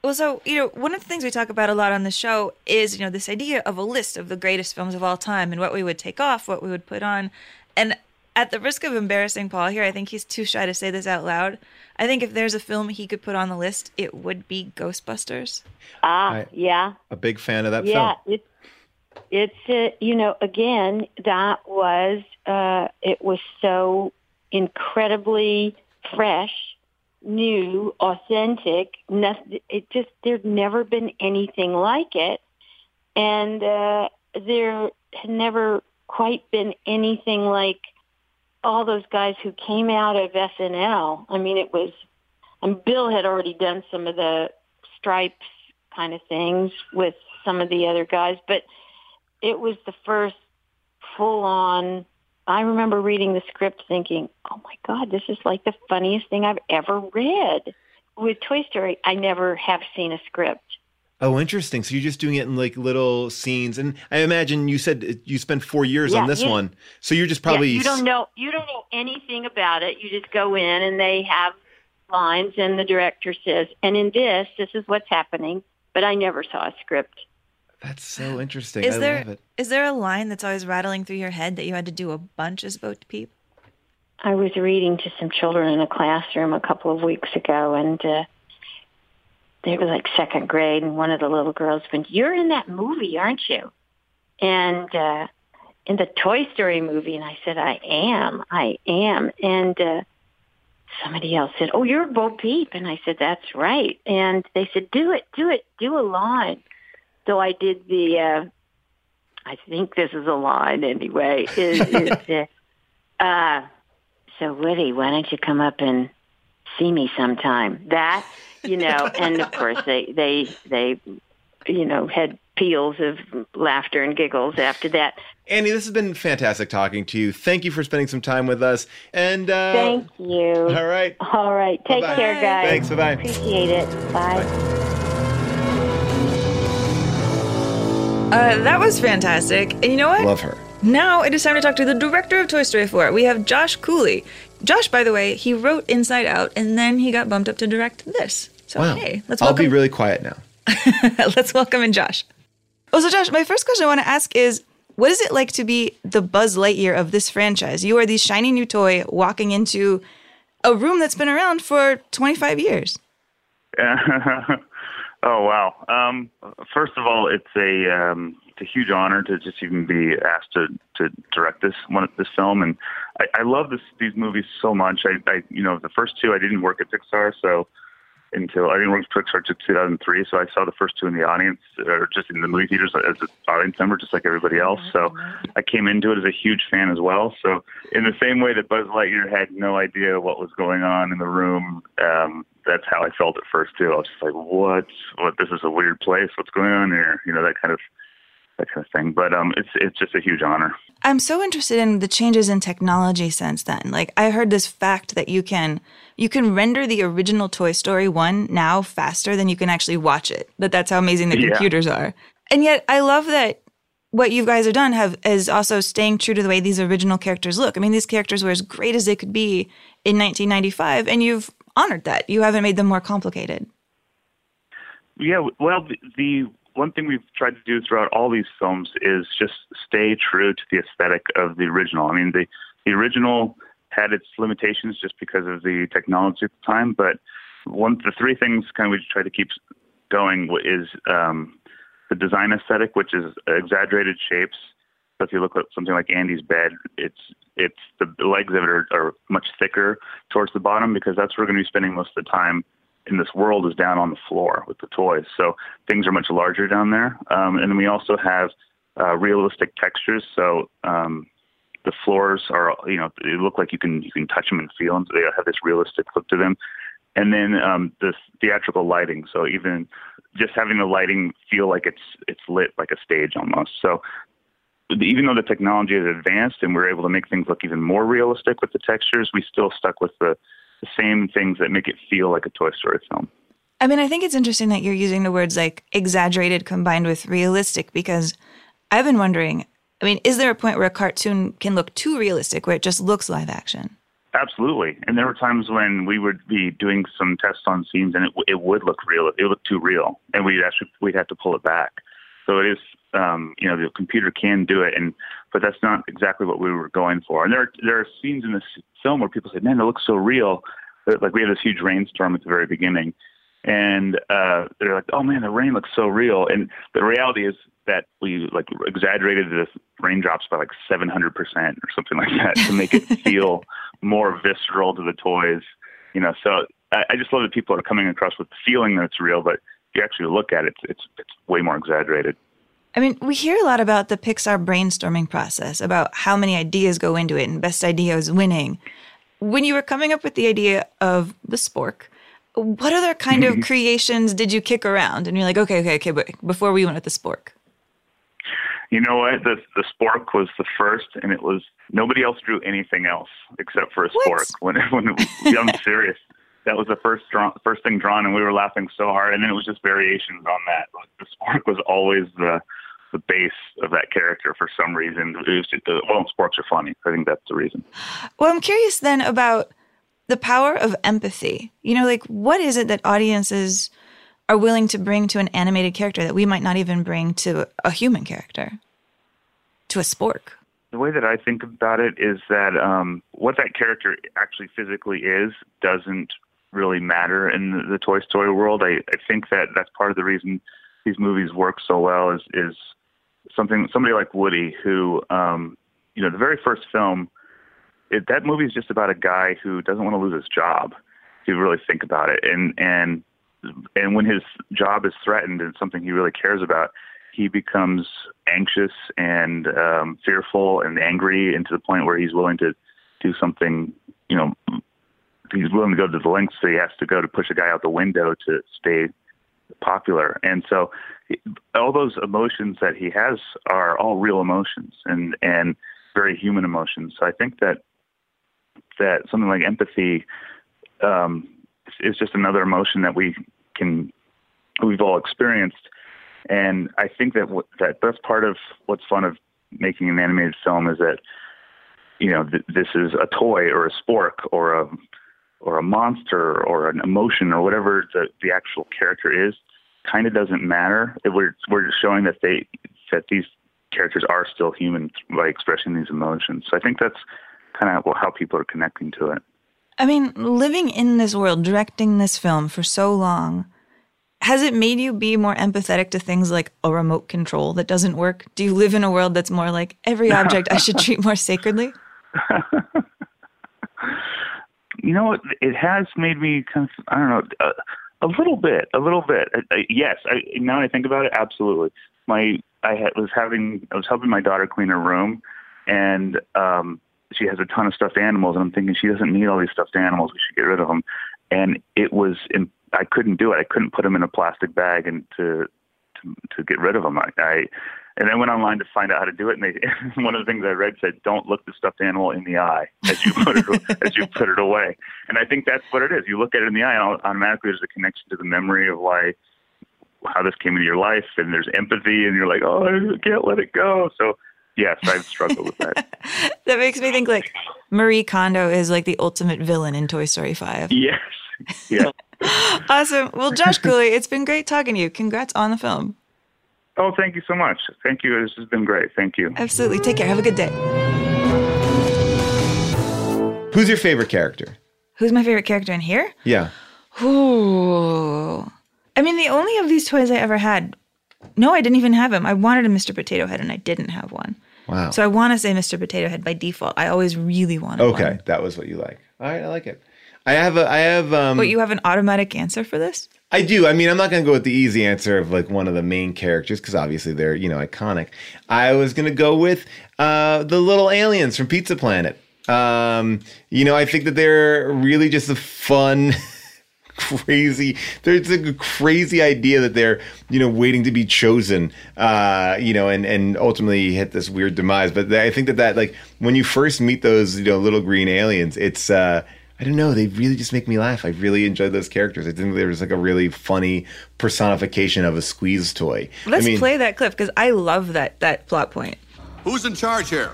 Well, so, you know, one of the things we talk about a lot on the show is, you know, this idea of a list of the greatest films of all time and what we would take off, what we would put on. And at the risk of embarrassing Paul here, I think he's too shy to say this out loud. I think if there's a film he could put on the list, it would be Ghostbusters. Ah, uh, yeah. A big fan of that yeah, film. Yeah, it, it's, uh, you know, again, that was, uh, it was so incredibly fresh, new, authentic. Nothing, it just, there'd never been anything like it. And uh, there had never quite been anything like all those guys who came out of S N L. I mean, it was, and Bill had already done some of the Stripes kind of things with some of the other guys, but it was the first full-on, I remember reading the script thinking, oh my God, this is like the funniest thing I've ever read. With Toy Story, I never have seen a script. Oh, interesting. So you're just doing it in like little scenes, and I imagine you said you spent four years yeah, on this you, one. So you're just probably yeah, you don't know you don't know anything about it. You just go in, and they have lines, and the director says, "And in this, this is what's happening." But I never saw a script. That's so interesting. Is I there, love it. Is there a line that's always rattling through your head that you had to do a bunch as Bo Peep? I was reading to some children in a classroom a couple of weeks ago, and. Uh, They were like second grade, and one of the little girls went, "You're in that movie, aren't you?" And uh, in the Toy Story movie, and I said, "I am, I am." And uh, somebody else said, "Oh, you're Bo Peep," and I said, "That's right." And they said, "Do it, do it, do a line." So I did the. Uh, I think this is a line anyway. Is, is, uh, uh, so Woody, why don't you come up and see me sometime? That. You know, and of course they, they, they, you know, had peals of laughter and giggles after that. Annie, this has been fantastic talking to you. Thank you for spending some time with us. And uh, thank you. All right. All right. Take bye-bye. Care, guys. Thanks. Bye-bye. Appreciate it. Bye. Bye. Uh, that was fantastic. And you know what? Love her. Now it is time to talk to the director of Toy Story four. We have Josh Cooley. Josh, by the way, he wrote Inside Out, and then he got bumped up to direct this. So, wow. Hey, let's welcome... I'll be really quiet now. Let's welcome in Josh. Oh, so Josh, my first question I want to ask is, what is it like to be the Buzz Lightyear of this franchise? You are the shiny new toy walking into a room that's been around for twenty-five years. Yeah. Oh, wow. Um, first of all, it's a... Um... a huge honor to just even be asked to, to direct this one, this film, and I, I love this, these movies so much. I, I, you know, the first two I didn't work at Pixar, so until I think once Pixar took two thousand three. So I saw the first two in the audience, or just in the movie theaters as an audience member, just like everybody else. So I came into it as a huge fan as well. So in the same way that Buzz Lightyear had no idea what was going on in the room, um, that's how I felt at first too. I was just like, what, what, this is a weird place. What's going on here? You know, that kind of, that kind of thing. But um, it's it's just a huge honor. I'm so interested in the changes in technology since then. Like, I heard this fact that you can you can render the original Toy Story one now faster than you can actually watch it. That that's how amazing the computers yeah. are. And yet I love that what you guys have done have is also staying true to the way these original characters look. I mean, these characters were as great as they could be in nineteen ninety-five, and you've honored that. You haven't made them more complicated. Yeah, well, the... the one thing we've tried to do throughout all these films is just stay true to the aesthetic of the original. I mean, the, the original had its limitations just because of the technology at the time, but one, the three things kind of we try to keep going is um, the design aesthetic, which is exaggerated shapes. So if you look at something like Andy's bed, it's it's the legs of it are, are much thicker towards the bottom, because that's where we're going to be spending most of the time in this world, is down on the floor with the toys. So things are much larger down there. Um, and then we also have uh, realistic textures. So um, the floors are, you know, they look like you can, you can touch them and feel them. So they have this realistic look to them. And then um, the theatrical lighting. So even just having the lighting feel like it's, it's lit like a stage almost. So even though the technology is advanced and we're able to make things look even more realistic with the textures, we still stuck with the, the same things that make it feel like a Toy Story film. I mean, I think it's interesting that you're using the words like exaggerated combined with realistic, because I've been wondering, I mean, is there a point where a cartoon can look too realistic, where it just looks live action? Absolutely. And there were times when we would be doing some tests on scenes and it, it would look real. It looked too real, and we'd actually, we'd have to pull it back. So it is, um, you know, the computer can do it, and but that's not exactly what we were going for. And there are, there are scenes in this film where people say, "Man, it looks so real." Like, we had this huge rainstorm at the very beginning, and uh, they're like, "Oh man, the rain looks so real." And the reality is that we like exaggerated the raindrops by like seven hundred percent or something like that to make it feel more visceral to the toys. You know, so I, I just love that people are coming across with the feeling that it's real, but if you actually look at it, it's it's way more exaggerated. I mean, we hear a lot about the Pixar brainstorming process, about how many ideas go into it and best idea is winning. When you were coming up with the idea of the spork, what other kind of creations did you kick around? And you're like, okay, okay, okay, but before we went with the spork. You know what? The, the spork was the first, and it was nobody else drew anything else except for a what? spork. When, when it was, I'm serious. That was the first draw, first thing drawn, and we were laughing so hard. And then it was just variations on that. Like, the spork was always the the base of that character for some reason. It was just, well, sporks are funny. I think that's the reason. Well, I'm curious then about the power of empathy. You know, like, what is it that audiences are willing to bring to an animated character that we might not even bring to a human character, to a spork? The way that I think about it is that um, what that character actually physically is doesn't really matter in the, the Toy Story world. I, I think that that's part of the reason these movies work so well is, is something, somebody like Woody, who, um, you know, the very first film, it, that movie is just about a guy who doesn't want to lose his job, if you really think about it. And, and, and when his job is threatened and something he really cares about, he becomes anxious and um, fearful and angry, and to the point where he's willing to do something, you know, he's willing to go to the lengths that he has to go to push a guy out the window to stay popular. And so all those emotions that he has are all real emotions and, and very human emotions. So I think that that something like empathy um, is just another emotion that we can, we've all experienced. And I think that w- that that's part of what's fun of making an animated film, is that, you know, th- this is a toy or a spork or a or a monster or an emotion or whatever the, the actual character is, kind of doesn't matter. It, we're we're just showing that they that these characters are still human by expressing these emotions. So I think that's kind of how people are connecting to it. I mean, living in this world, directing this film for so long, has it made you be more empathetic to things like a remote control that doesn't work? Do you live in a world that's more like, every object I should treat more sacredly? You know, it has made me, kind of, I don't know, uh, A little bit, a little bit. I, I, yes, I, now that I think about it, absolutely. My I had, was having I was helping my daughter clean her room, and um, she has a ton of stuffed animals, and I'm thinking she doesn't need all these stuffed animals. We should get rid of them. And it was in, I couldn't do it. I couldn't put them in a plastic bag and to to, to get rid of them. I, I and I went online to find out how to do it. And they, one of the things I read said, "Don't look the stuffed animal in the eye as you put it as you put it away." And I think that's what it is. You look at it in the eye, and automatically there's a connection to the memory of why how this came into your life, and there's empathy, and you're like, "Oh, I can't let it go." So. Yes, I've struggled with that. That makes me think, like, Marie Kondo is like the ultimate villain in Toy Story five. Yes. Yeah. Awesome. Well, Josh Cooley, it's been great talking to you. Congrats on the film. Oh, thank you so much. Thank you. This has been great. Thank you. Absolutely. Take care. Have a good day. Who's your favorite character? Who's my favorite character in here? Yeah. Ooh. I mean, the only of these toys I ever had... No, I didn't even have him. I wanted a Mister Potato Head, and I didn't have one. Wow. So I want to say Mister Potato Head by default. I always really wanted okay, one. Okay, that was what you like. All right, I like it. I have a... I have, um, Wait, you have an automatic answer for this? I do. I mean, I'm not going to go with the easy answer of, like, one of the main characters, because obviously they're, you know, iconic. I was going to go with uh, the little aliens from Pizza Planet. Um, you know, I think that they're really just a fun... Crazy. There's a crazy idea that they're, you know, waiting to be chosen, uh, you know, and, and ultimately hit this weird demise. But I think that that, like, when you first meet those, you know, little green aliens, it's, uh, I don't know, they really just make me laugh. I really enjoyed those characters. I think there was, like, a really funny personification of a squeeze toy. Let's I mean, play that clip, because I love that, that plot point. Who's in charge here?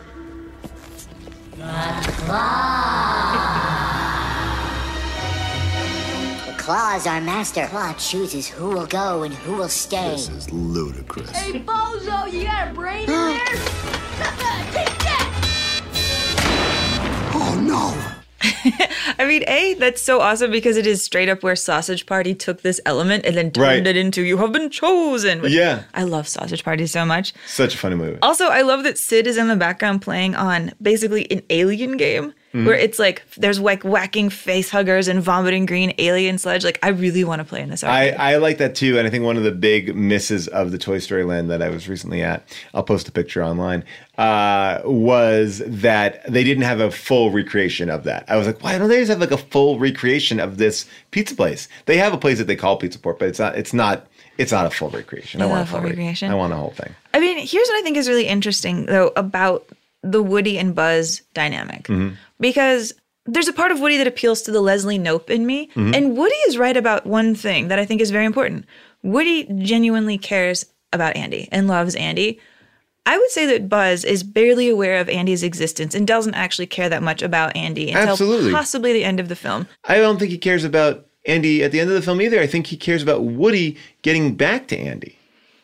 Claw is our master. Claw chooses who will go and who will stay. This is ludicrous. Hey, bozo, you got a brain in there? Take that! Oh, no! I mean, A, that's so awesome because it is straight up where Sausage Party took this element and then turned right. it into you have been chosen. Yeah. I love Sausage Party so much. Such a funny movie. Also, I love that Sid is in the background playing on basically an alien game. Mm-hmm. Where it's like there's like whacking face huggers and vomiting green alien sludge. Like I really want to play in this arcade. I, I like that too. And I think one of the big misses of the Toy Story Land that I was recently at, I'll post a picture online, uh, was that they didn't have a full recreation of that. I was like, why don't they just have like a full recreation of this pizza place? They have a place that they call Pizza Port, but it's not. It's not. It's not a full recreation. I want a full recreation. I want a whole thing. I mean, here's what I think is really interesting though about the Woody and Buzz dynamic. Mm-hmm. Because there's a part of Woody that appeals to the Leslie Knope in me. Mm-hmm. And Woody is right about one thing that I think is very important. Woody genuinely cares about Andy and loves Andy. I would say that Buzz is barely aware of Andy's existence and doesn't actually care that much about Andy until Absolutely. possibly the end of the film. I don't think he cares about Andy at the end of the film either. I think he cares about Woody getting back to Andy.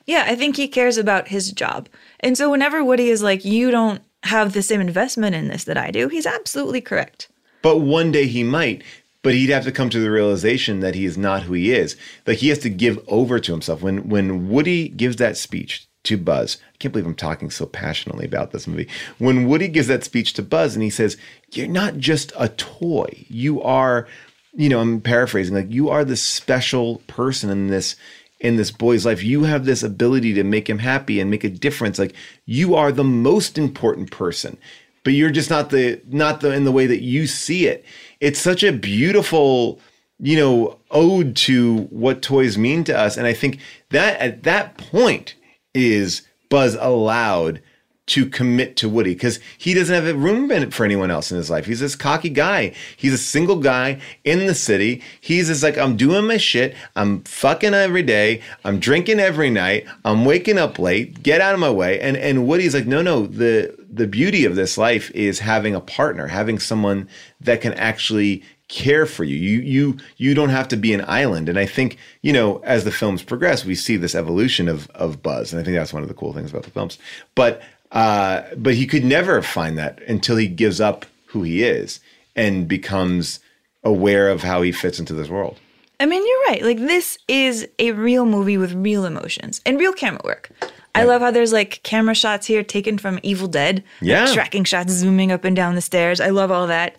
Yeah, I think he cares about his job. And so whenever Woody is like, you don't have the same investment in this that I do, he's absolutely correct. But one day he might, but he'd have to come to the realization that he is not who he is. Like he has to give over to himself. When when Woody gives that speech to Buzz, I can't believe I'm talking so passionately about this movie. When Woody gives that speech to Buzz and he says, you're not just a toy. You are, you know, I'm paraphrasing, like you are this special person in this in this boy's life. You have this ability to make him happy and make a difference. Like you are the most important person, but you're just not the, not the, in the way that you see it. It's such a beautiful, you know, ode to what toys mean to us. And I think that at that point is Buzz allowed to commit to Woody because he doesn't have a room for anyone else in his life. He's this cocky guy. He's a single guy in the city. He's just like, I'm doing my shit. I'm fucking every day. I'm drinking every night. I'm waking up late. Get out of my way. And and Woody's like, no, no, the, the beauty of this life is having a partner, having someone that can actually care for you. You you you don't have to be an island. And I think, you know, as the films progress, we see this evolution of of Buzz. And I think that's one of the cool things about the films. But Uh, but he could never find that until he gives up who he is and becomes aware of how he fits into this world. I mean, you're right. Like, this is a real movie with real emotions and real camera work. Yeah. I love how there's, like, camera shots here taken from Evil Dead. Yeah. Like, tracking shots zooming up and down the stairs. I love all that.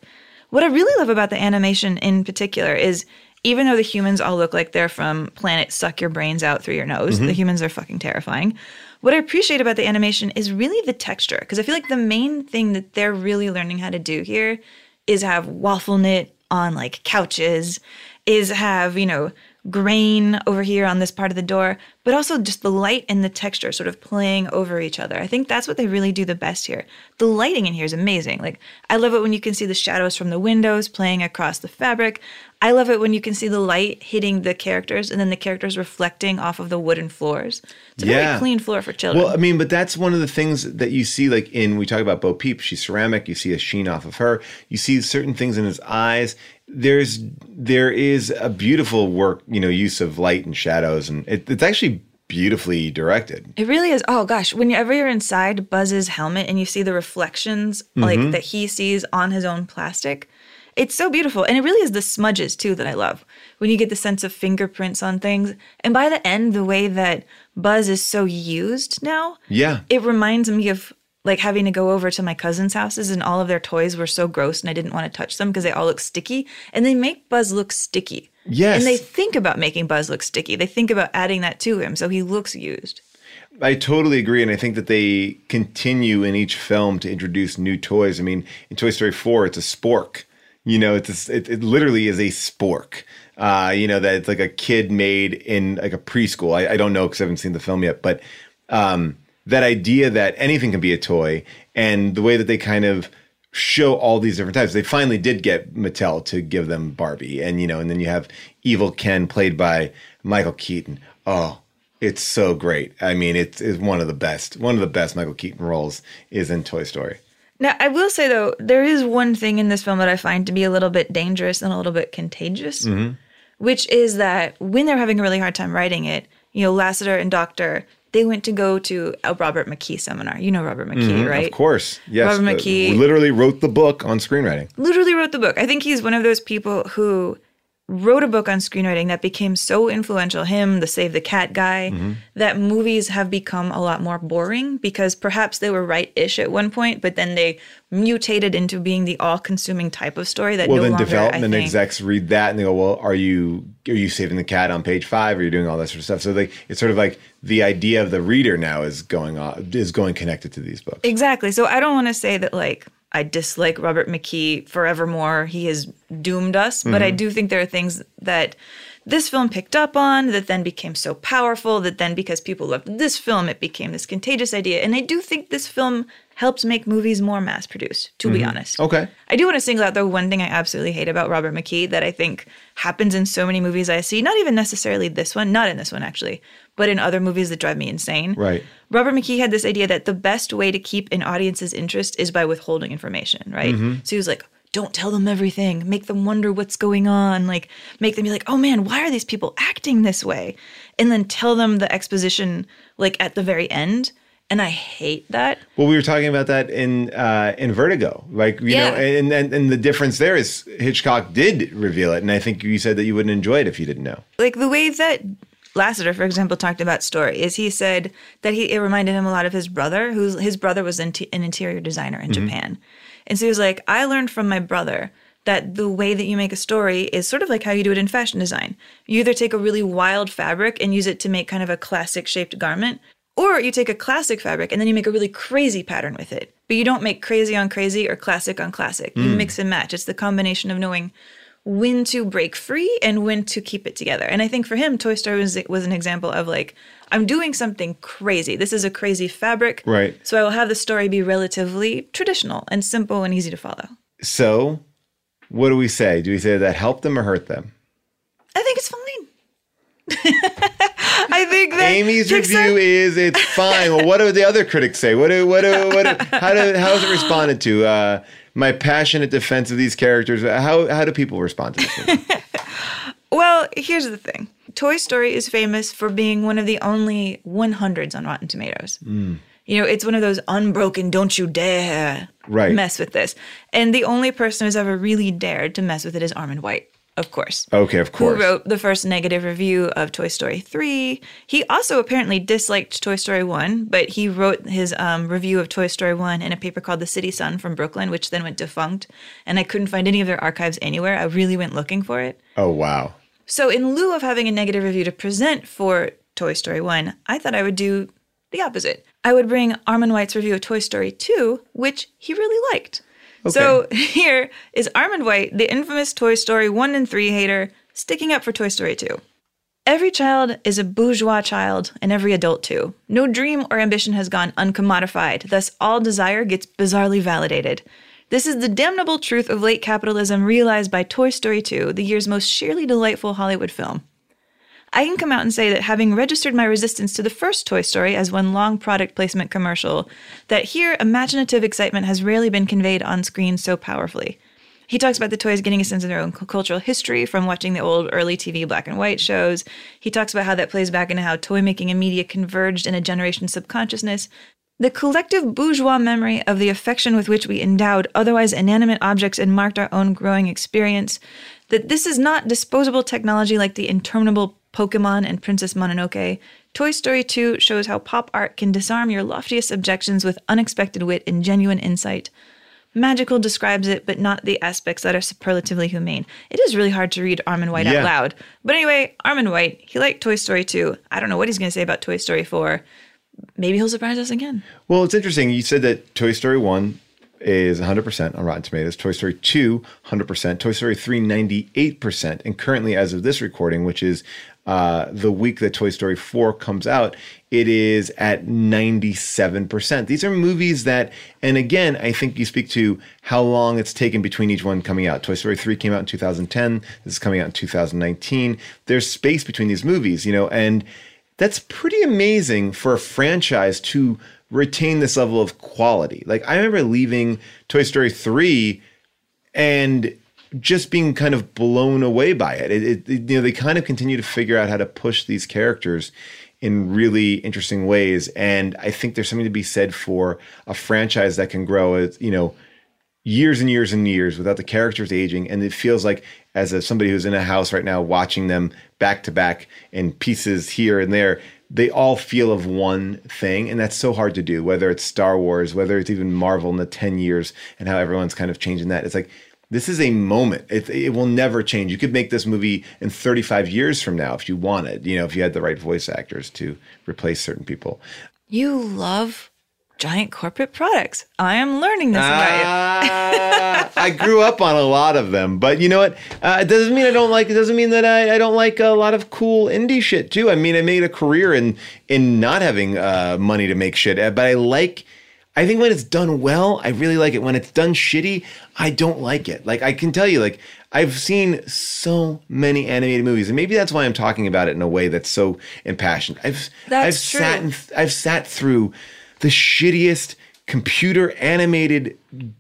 What I really love about the animation in particular is even though the humans all look like they're from planet suck your brains out through your nose, mm-hmm. the humans are fucking terrifying. What I appreciate about the animation is really the texture, because I feel like the main thing that they're really learning how to do here is have waffle knit on like couches, is have, you know, grain over here on this part of the door, but also just the light and the texture sort of playing over each other. I think that's what they really do the best here. The lighting in here is amazing. Like, I love it when you can see the shadows from the windows playing across the fabric. I love it when you can see the light hitting the characters and then the characters reflecting off of the wooden floors. It's a yeah. very clean floor for children. Well, I mean, but that's one of the things that you see, like in, we talk about Bo Peep, she's ceramic, you see a sheen off of her, you see certain things in his eyes. There's, there is a beautiful work, you know, use of light and shadows, and it, it's actually beautifully directed. It really is. Oh gosh, whenever you're inside Buzz's helmet and you see the reflections mm-hmm. like that he sees on his own plastic, it's so beautiful. And it really is the smudges too that I love, when you get the sense of fingerprints on things. And by the end, the way that Buzz is so used now, yeah, it reminds me of like having to go over to my cousins' houses and all of their toys were so gross and I didn't want to touch them because they all look sticky. And they make Buzz look sticky. Yes. And they think about making Buzz look sticky. They think about adding that to him so he looks used. I totally agree. And I think that they continue in each film to introduce new toys. I mean, in Toy Story four, it's a spork. You know, it's a, it, it literally is a spork. Uh, you know, that it's like a kid made in like a preschool. I, I don't know because I haven't seen the film yet, but... Um, that idea that anything can be a toy, and the way that they kind of show all these different types. They finally did get Mattel to give them Barbie, and you know, and then you have Evil Ken played by Michael Keaton. Oh, it's so great. I mean, it's, it's one of the best. One of the best Michael Keaton roles is in Toy Story. Now, I will say though, there is one thing in this film that I find to be a little bit dangerous and a little bit contagious, mm-hmm. which is that when they're having a really hard time writing it, you know, Lasseter and Docter, they went to go to a Robert McKee seminar. You know Robert McKee, mm-hmm, right? Of course. Yes. Robert McKee literally wrote the book on screenwriting. Literally wrote the book. I think he's one of those people who wrote a book on screenwriting that became so influential, him, the Save the Cat guy, mm-hmm. that movies have become a lot more boring because perhaps they were right-ish at one point, but then they mutated into being the all-consuming type of story that well, no longer, I think. Well, then development execs read that and they go, well, are you... are you saving the cat on page five? Or you're doing all that sort of stuff. So like, it's sort of like the idea of the reader now is going on, is going connected to these books. Exactly. So I don't want to say that like I dislike Robert McKee forevermore. He has doomed us. Mm-hmm. But I do think there are things that this film picked up on that then became so powerful that then because people loved this film, it became this contagious idea. And I do think this film helps make movies more mass-produced, to mm-hmm. be honest. Okay. I do want to single out, though, one thing I absolutely hate about Robert McKee that I think happens in so many movies I see, not even necessarily this one, not in this one, actually, but in other movies that drive me insane. Right. Robert McKee had this idea that the best way to keep an audience's interest is by withholding information, right? Mm-hmm. So he was like, don't tell them everything. Make them wonder what's going on. Like, make them be like, oh, man, why are these people acting this way? And then tell them the exposition, like, at the very end. And I hate that. Well, we were talking about that in uh, in Vertigo. Like, you yeah. know, and, and and the difference there is Hitchcock did reveal it. And I think you said that you wouldn't enjoy it if you didn't know. Like the way that Lasseter, for example, talked about story is he said that he it reminded him a lot of his brother, who's his brother was an interior designer in mm-hmm. Japan. And so he was like, I learned from my brother that the way that you make a story is sort of like how you do it in fashion design. You either take a really wild fabric and use it to make kind of a classic shaped garment, or you take a classic fabric and then you make a really crazy pattern with it. But you don't make crazy on crazy or classic on classic. You mm. mix and match. It's the combination of knowing when to break free and when to keep it together. And I think for him, Toy Story was, was an example of like, I'm doing something crazy. This is a crazy fabric. Right. So I will have the story be relatively traditional and simple and easy to follow. So what do we say? Do we say that helped them or hurt them? I think it's fine. I think that Amy's Pixar- review is it's fine. Well, what do the other critics say? What do what do what? Do, how do how is it responded to? Uh, my passionate defense of these characters. How how do people respond to this? Well, here's the thing. Toy Story is famous for being one of the only one hundreds on Rotten Tomatoes. Mm. You know, it's one of those unbroken, don't you dare right. mess with this. And the only person who's ever really dared to mess with it is Armin White. Of course. Okay, of course. Who wrote the first negative review of Toy Story three. He also apparently disliked Toy Story one, but he wrote his um, review of Toy Story one in a paper called The City Sun from Brooklyn, which then went defunct. And I couldn't find any of their archives anywhere. I really went looking for it. Oh, wow. So in lieu of having a negative review to present for Toy Story one, I thought I would do the opposite. I would bring Armin White's review of Toy Story two, which he really liked. Okay. So here is Armin White, the infamous Toy Story one and three hater, sticking up for Toy Story two. Every child is a bourgeois child, and every adult too. No dream or ambition has gone uncommodified, thus all desire gets bizarrely validated. This is the damnable truth of late capitalism realized by Toy Story two, the year's most sheerly delightful Hollywood film. I can come out and say that having registered my resistance to the first Toy Story as one long product placement commercial, that here imaginative excitement has rarely been conveyed on screen so powerfully. He talks about the toys getting a sense of their own cultural history from watching the old early T V black and white shows. He talks about how that plays back into how toy making and media converged in a generation's subconsciousness. The collective bourgeois memory of the affection with which we endowed otherwise inanimate objects and marked our own growing experience, that this is not disposable technology like the interminable Pokemon and Princess Mononoke. Toy Story two shows how pop art can disarm your loftiest objections with unexpected wit and genuine insight. Magical describes it, but not the aspects that are superlatively humane. It is really hard to read Armin White yeah. out loud. But anyway, Armin White, he liked Toy Story two. I don't know what he's going to say about Toy Story four. Maybe he'll surprise us again. Well, it's interesting. You said that Toy Story one is one hundred percent on Rotten Tomatoes. Toy Story two, one hundred percent. Toy Story three, ninety-eight percent. And currently, as of this recording, which is uh, the week that Toy Story four comes out, it is at ninety-seven percent. These are movies that, and again, I think you speak to how long it's taken between each one coming out. Toy Story three came out in two thousand ten. This is coming out in two thousand nineteen. There's space between these movies, you know, and that's pretty amazing for a franchise to retain this level of quality. Like, I remember leaving Toy Story three and just being kind of blown away by it. It, it, it. You know, they kind of continue to figure out how to push these characters in really interesting ways. And I think there's something to be said for a franchise that can grow, as, you know, years and years and years without the characters aging. And it feels like, as a, somebody who's in a house right now watching them back to back in pieces here and there, they all feel of one thing. And that's so hard to do, whether it's Star Wars, whether it's even Marvel in the ten years and how everyone's kind of changing that. It's like, this is a moment. It, it will never change. You could make this movie in thirty-five years from now if you wanted, you know, if you had the right voice actors to replace certain people. You love giant corporate products. I am learning this about uh, you. I grew up on a lot of them, but you know what? Uh, it doesn't mean I don't like. It doesn't mean that I, I don't like a lot of cool indie shit too. I mean, I made a career in in not having uh, money to make shit, but I like. I think when it's done well, I really like it. When it's done shitty, I don't like it. Like, I can tell you, like, I've seen so many animated movies, and maybe that's why I'm talking about it in a way that's so impassioned. I've that's I've true. sat and, I've sat through the shittiest computer animated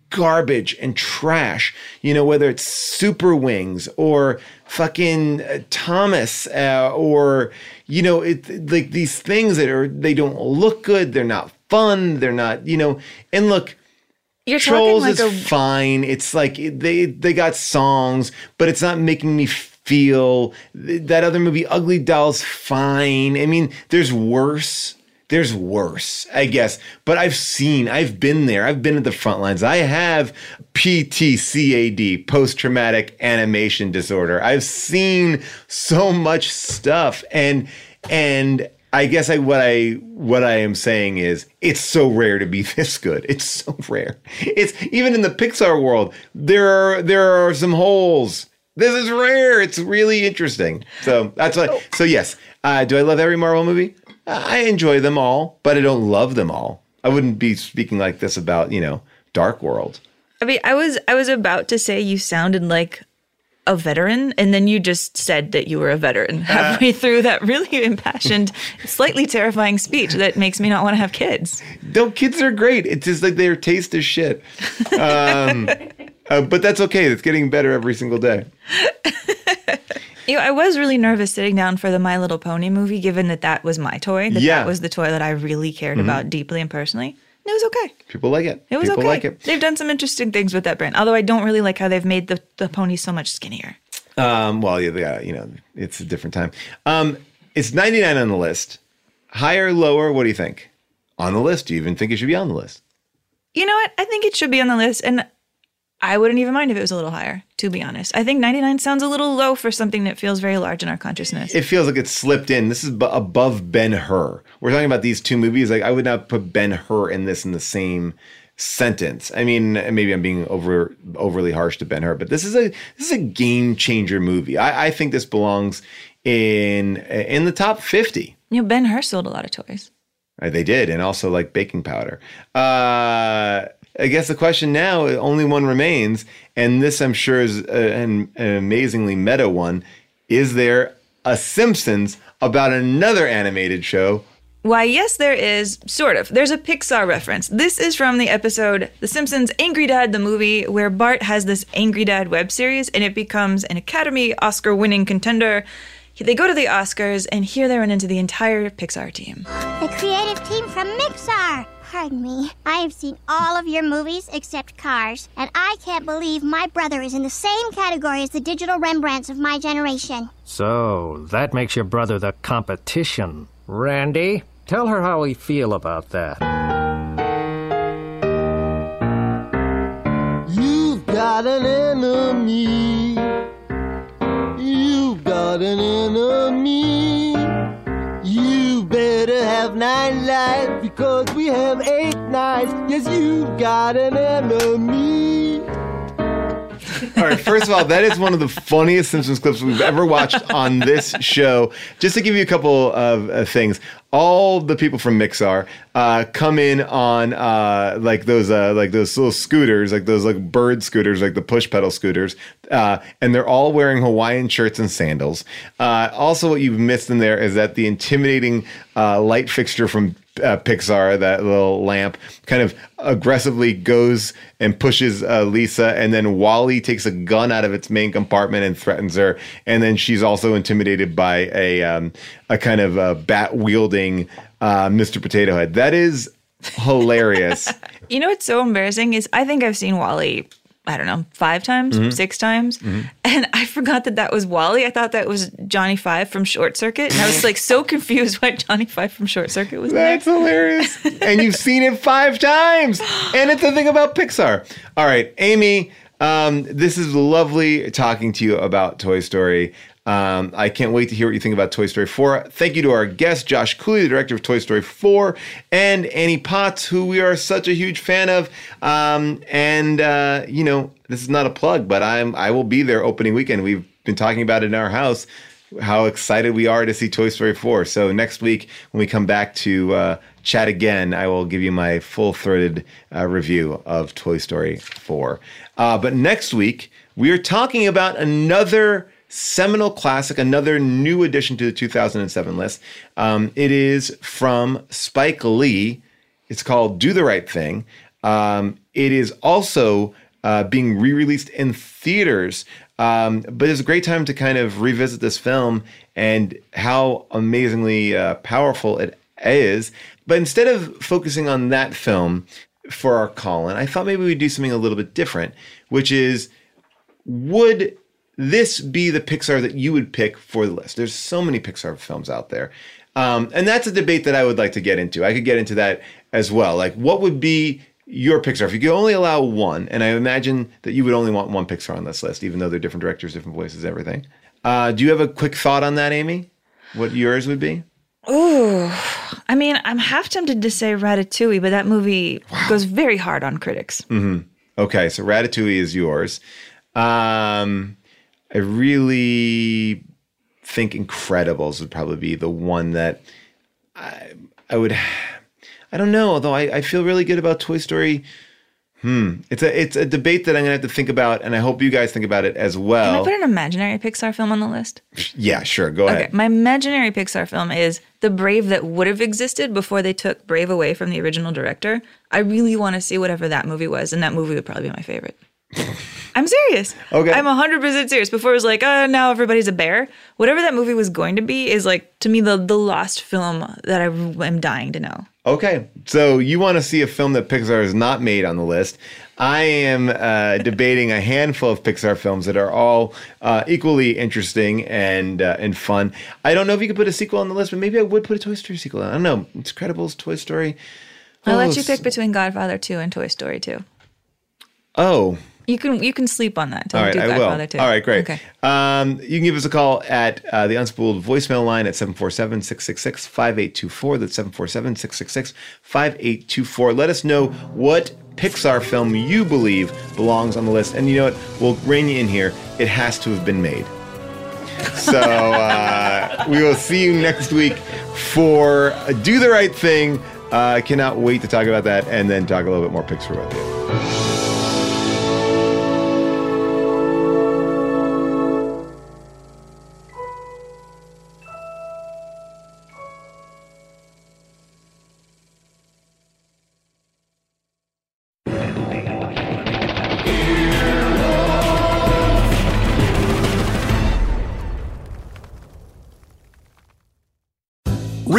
garbage and trash, you know, whether it's Super Wings or fucking uh, Thomas uh, or, you know, it, like these things that are, they don't look good. They're not fun. They're not, you know, and look, You're Trolls like is a- fine. It's like they, they got songs, but it's not making me feel. That other movie, Ugly Doll's fine. I mean, there's worse. There's worse, I guess. But I've seen, I've been there. I've been at the front lines. I have P T C A D, post-traumatic animation disorder. I've seen so much stuff. And and I guess I, what I what I am saying is it's so rare to be this good. It's so rare. It's even in the Pixar world, there are there are some holes. This is rare. It's really interesting. So that's what. So yes, uh, do I love every Marvel movie? I enjoy them all, but I don't love them all. I wouldn't be speaking like this about, you know, Dark World. I mean, I was I was about to say you sounded like a veteran, and then you just said that you were a veteran halfway uh, through that really impassioned, slightly terrifying speech that makes me not want to have kids. No, kids are great. It's just like their taste is shit. Um, uh, but that's okay. It's getting better every single day. You know, I was really nervous sitting down for the My Little Pony movie, given that that was my toy, that yeah. that was the toy that I really cared mm-hmm. about deeply and personally. And it was okay. People like it. It was People okay. like it. They've done some interesting things with that brand, although I don't really like how they've made the, the pony so much skinnier. Um, well, yeah, you know, it's a different time. Um, it's ninety-nine on the list. Higher, lower, what do you think? On the list? Do you even think it should be on the list? You know what? I think it should be on the list, and I wouldn't even mind if it was a little higher, to be honest. I think ninety-nine sounds a little low for something that feels very large in our consciousness. It feels like it's slipped in. This is b- above Ben-Hur. We're talking about these two movies. Like, I would not put Ben-Hur and this in the same sentence. I mean, maybe I'm being over overly harsh to Ben-Hur, but this is a this is a game changer movie. I, I think this belongs in in the top fifty. You know, Ben-Hur sold a lot of toys. They did, and also like baking powder. Uh, I guess the question now, only one remains, and this I'm sure is a, an, an amazingly meta one. Is there a Simpsons about another animated show? Why, yes, there is, sort of. There's a Pixar reference. This is from the episode The Simpsons Angry Dad, the movie, where Bart has this Angry Dad web series, and it becomes an Academy Oscar-winning contender. They go to the Oscars, and here they run into the entire Pixar team. The creative team from Mixar! Pardon me. I have seen all of your movies except Cars, and I can't believe my brother is in the same category as the digital Rembrandts of my generation. So, that makes your brother the competition. Randy? Tell her how we feel about that. You've got an enemy. You've got an enemy. You better have nine lives because we have eight knives. Yes, you've got an enemy. All right, first of all, that is one of the funniest Simpsons clips we've ever watched on this show. Just to give you a couple of uh, things. All the people from Mixar uh, come in on uh, like those uh, like those little scooters, like those like bird scooters, like the push pedal scooters, uh, and they're all wearing Hawaiian shirts and sandals. Uh, also, what you've missed in there is that the intimidating uh, light fixture from uh, Pixar, that little lamp, kind of aggressively goes and pushes uh, Lisa, and then Wall-E takes a gun out of its main compartment and threatens her, and then she's also intimidated by a um, a kind of uh, bat wielding. Uh, Mister Potato Head. That is hilarious. You know what's so embarrassing is I think I've seen Wall-E, I don't know, five times, mm-hmm. six times. Mm-hmm. And I forgot that that was Wall-E. I thought that was Johnny Five from Short Circuit. And I was like so confused why Johnny Five from Short Circuit was there. That's hilarious. And you've seen it five times. And it's the thing about Pixar. All right, Amy, um, this is lovely talking to you about Toy Story. Um, I can't wait to hear what you think about Toy Story four. Thank you to our guest, Josh Cooley, the director of Toy Story four, and Annie Potts, who we are such a huge fan of. Um, and, uh, you know, this is not a plug, but I'm, I will be there opening weekend. We've been talking about it in our house, how excited we are to see Toy Story four. So next week, when we come back to uh, chat again, I will give you my full-throated uh, review of Toy Story four. Uh, but next week, we are talking about another seminal classic, another new addition to the two thousand seven list. Um, it is from Spike Lee. It's called Do the Right Thing. Um, it is also uh, being re-released in theaters. Um, but it's a great time to kind of revisit this film and how amazingly uh, powerful it is. But instead of focusing on that film for our call-in, I thought maybe we'd do something a little bit different, which is, would this be the Pixar that you would pick for the list? There's so many Pixar films out there. Um, and that's a debate that I would like to get into. I could get into that as well. Like, what would be your Pixar? If you could only allow one, and I imagine that you would only want one Pixar on this list, even though they're different directors, different voices, everything. Uh, do you have a quick thought on that, Amy? What yours would be? Ooh, I mean, I'm half tempted to say Ratatouille, but that movie wow. goes very hard on critics. Mm-hmm. Okay, so Ratatouille is yours. Um... I really think Incredibles would probably be the one that I, I would, I don't know, although I, I feel really good about Toy Story. Hmm. It's a it's a debate that I'm going to have to think about, and I hope you guys think about it as well. Can I put an imaginary Pixar film on the list? Yeah, sure. Go okay. ahead. My imaginary Pixar film is The Brave that would have existed before they took Brave away from the original director. I really want to see whatever that movie was, and that movie would probably be my favorite. I'm serious. Okay. I'm one hundred percent serious. Before it was like, oh, now everybody's a bear. Whatever that movie was going to be is like, to me, the the lost film that I am dying to know. Okay. So you want to see a film that Pixar has not made on the list. I am uh, debating a handful of Pixar films that are all uh, equally interesting and uh, and fun. I don't know if you could put a sequel on the list, but maybe I would put a Toy Story sequel on. I don't know. It's Incredibles, Toy Story. I'll oh, let you pick between Godfather two and Toy Story two. Oh, You can you can sleep on that. All right, I will. All right, great. Okay. Um, you can give us a call at uh, the Unspooled voicemail line at seven four seven, six six six, five eight two four. That's seven four seven, six six six, five eight two four. Let us know what Pixar film you believe belongs on the list. And you know what? We'll rein you in here. It has to have been made. So uh, we will see you next week for Do the Right Thing. I uh, cannot wait to talk about that and then talk a little bit more Pixar with you.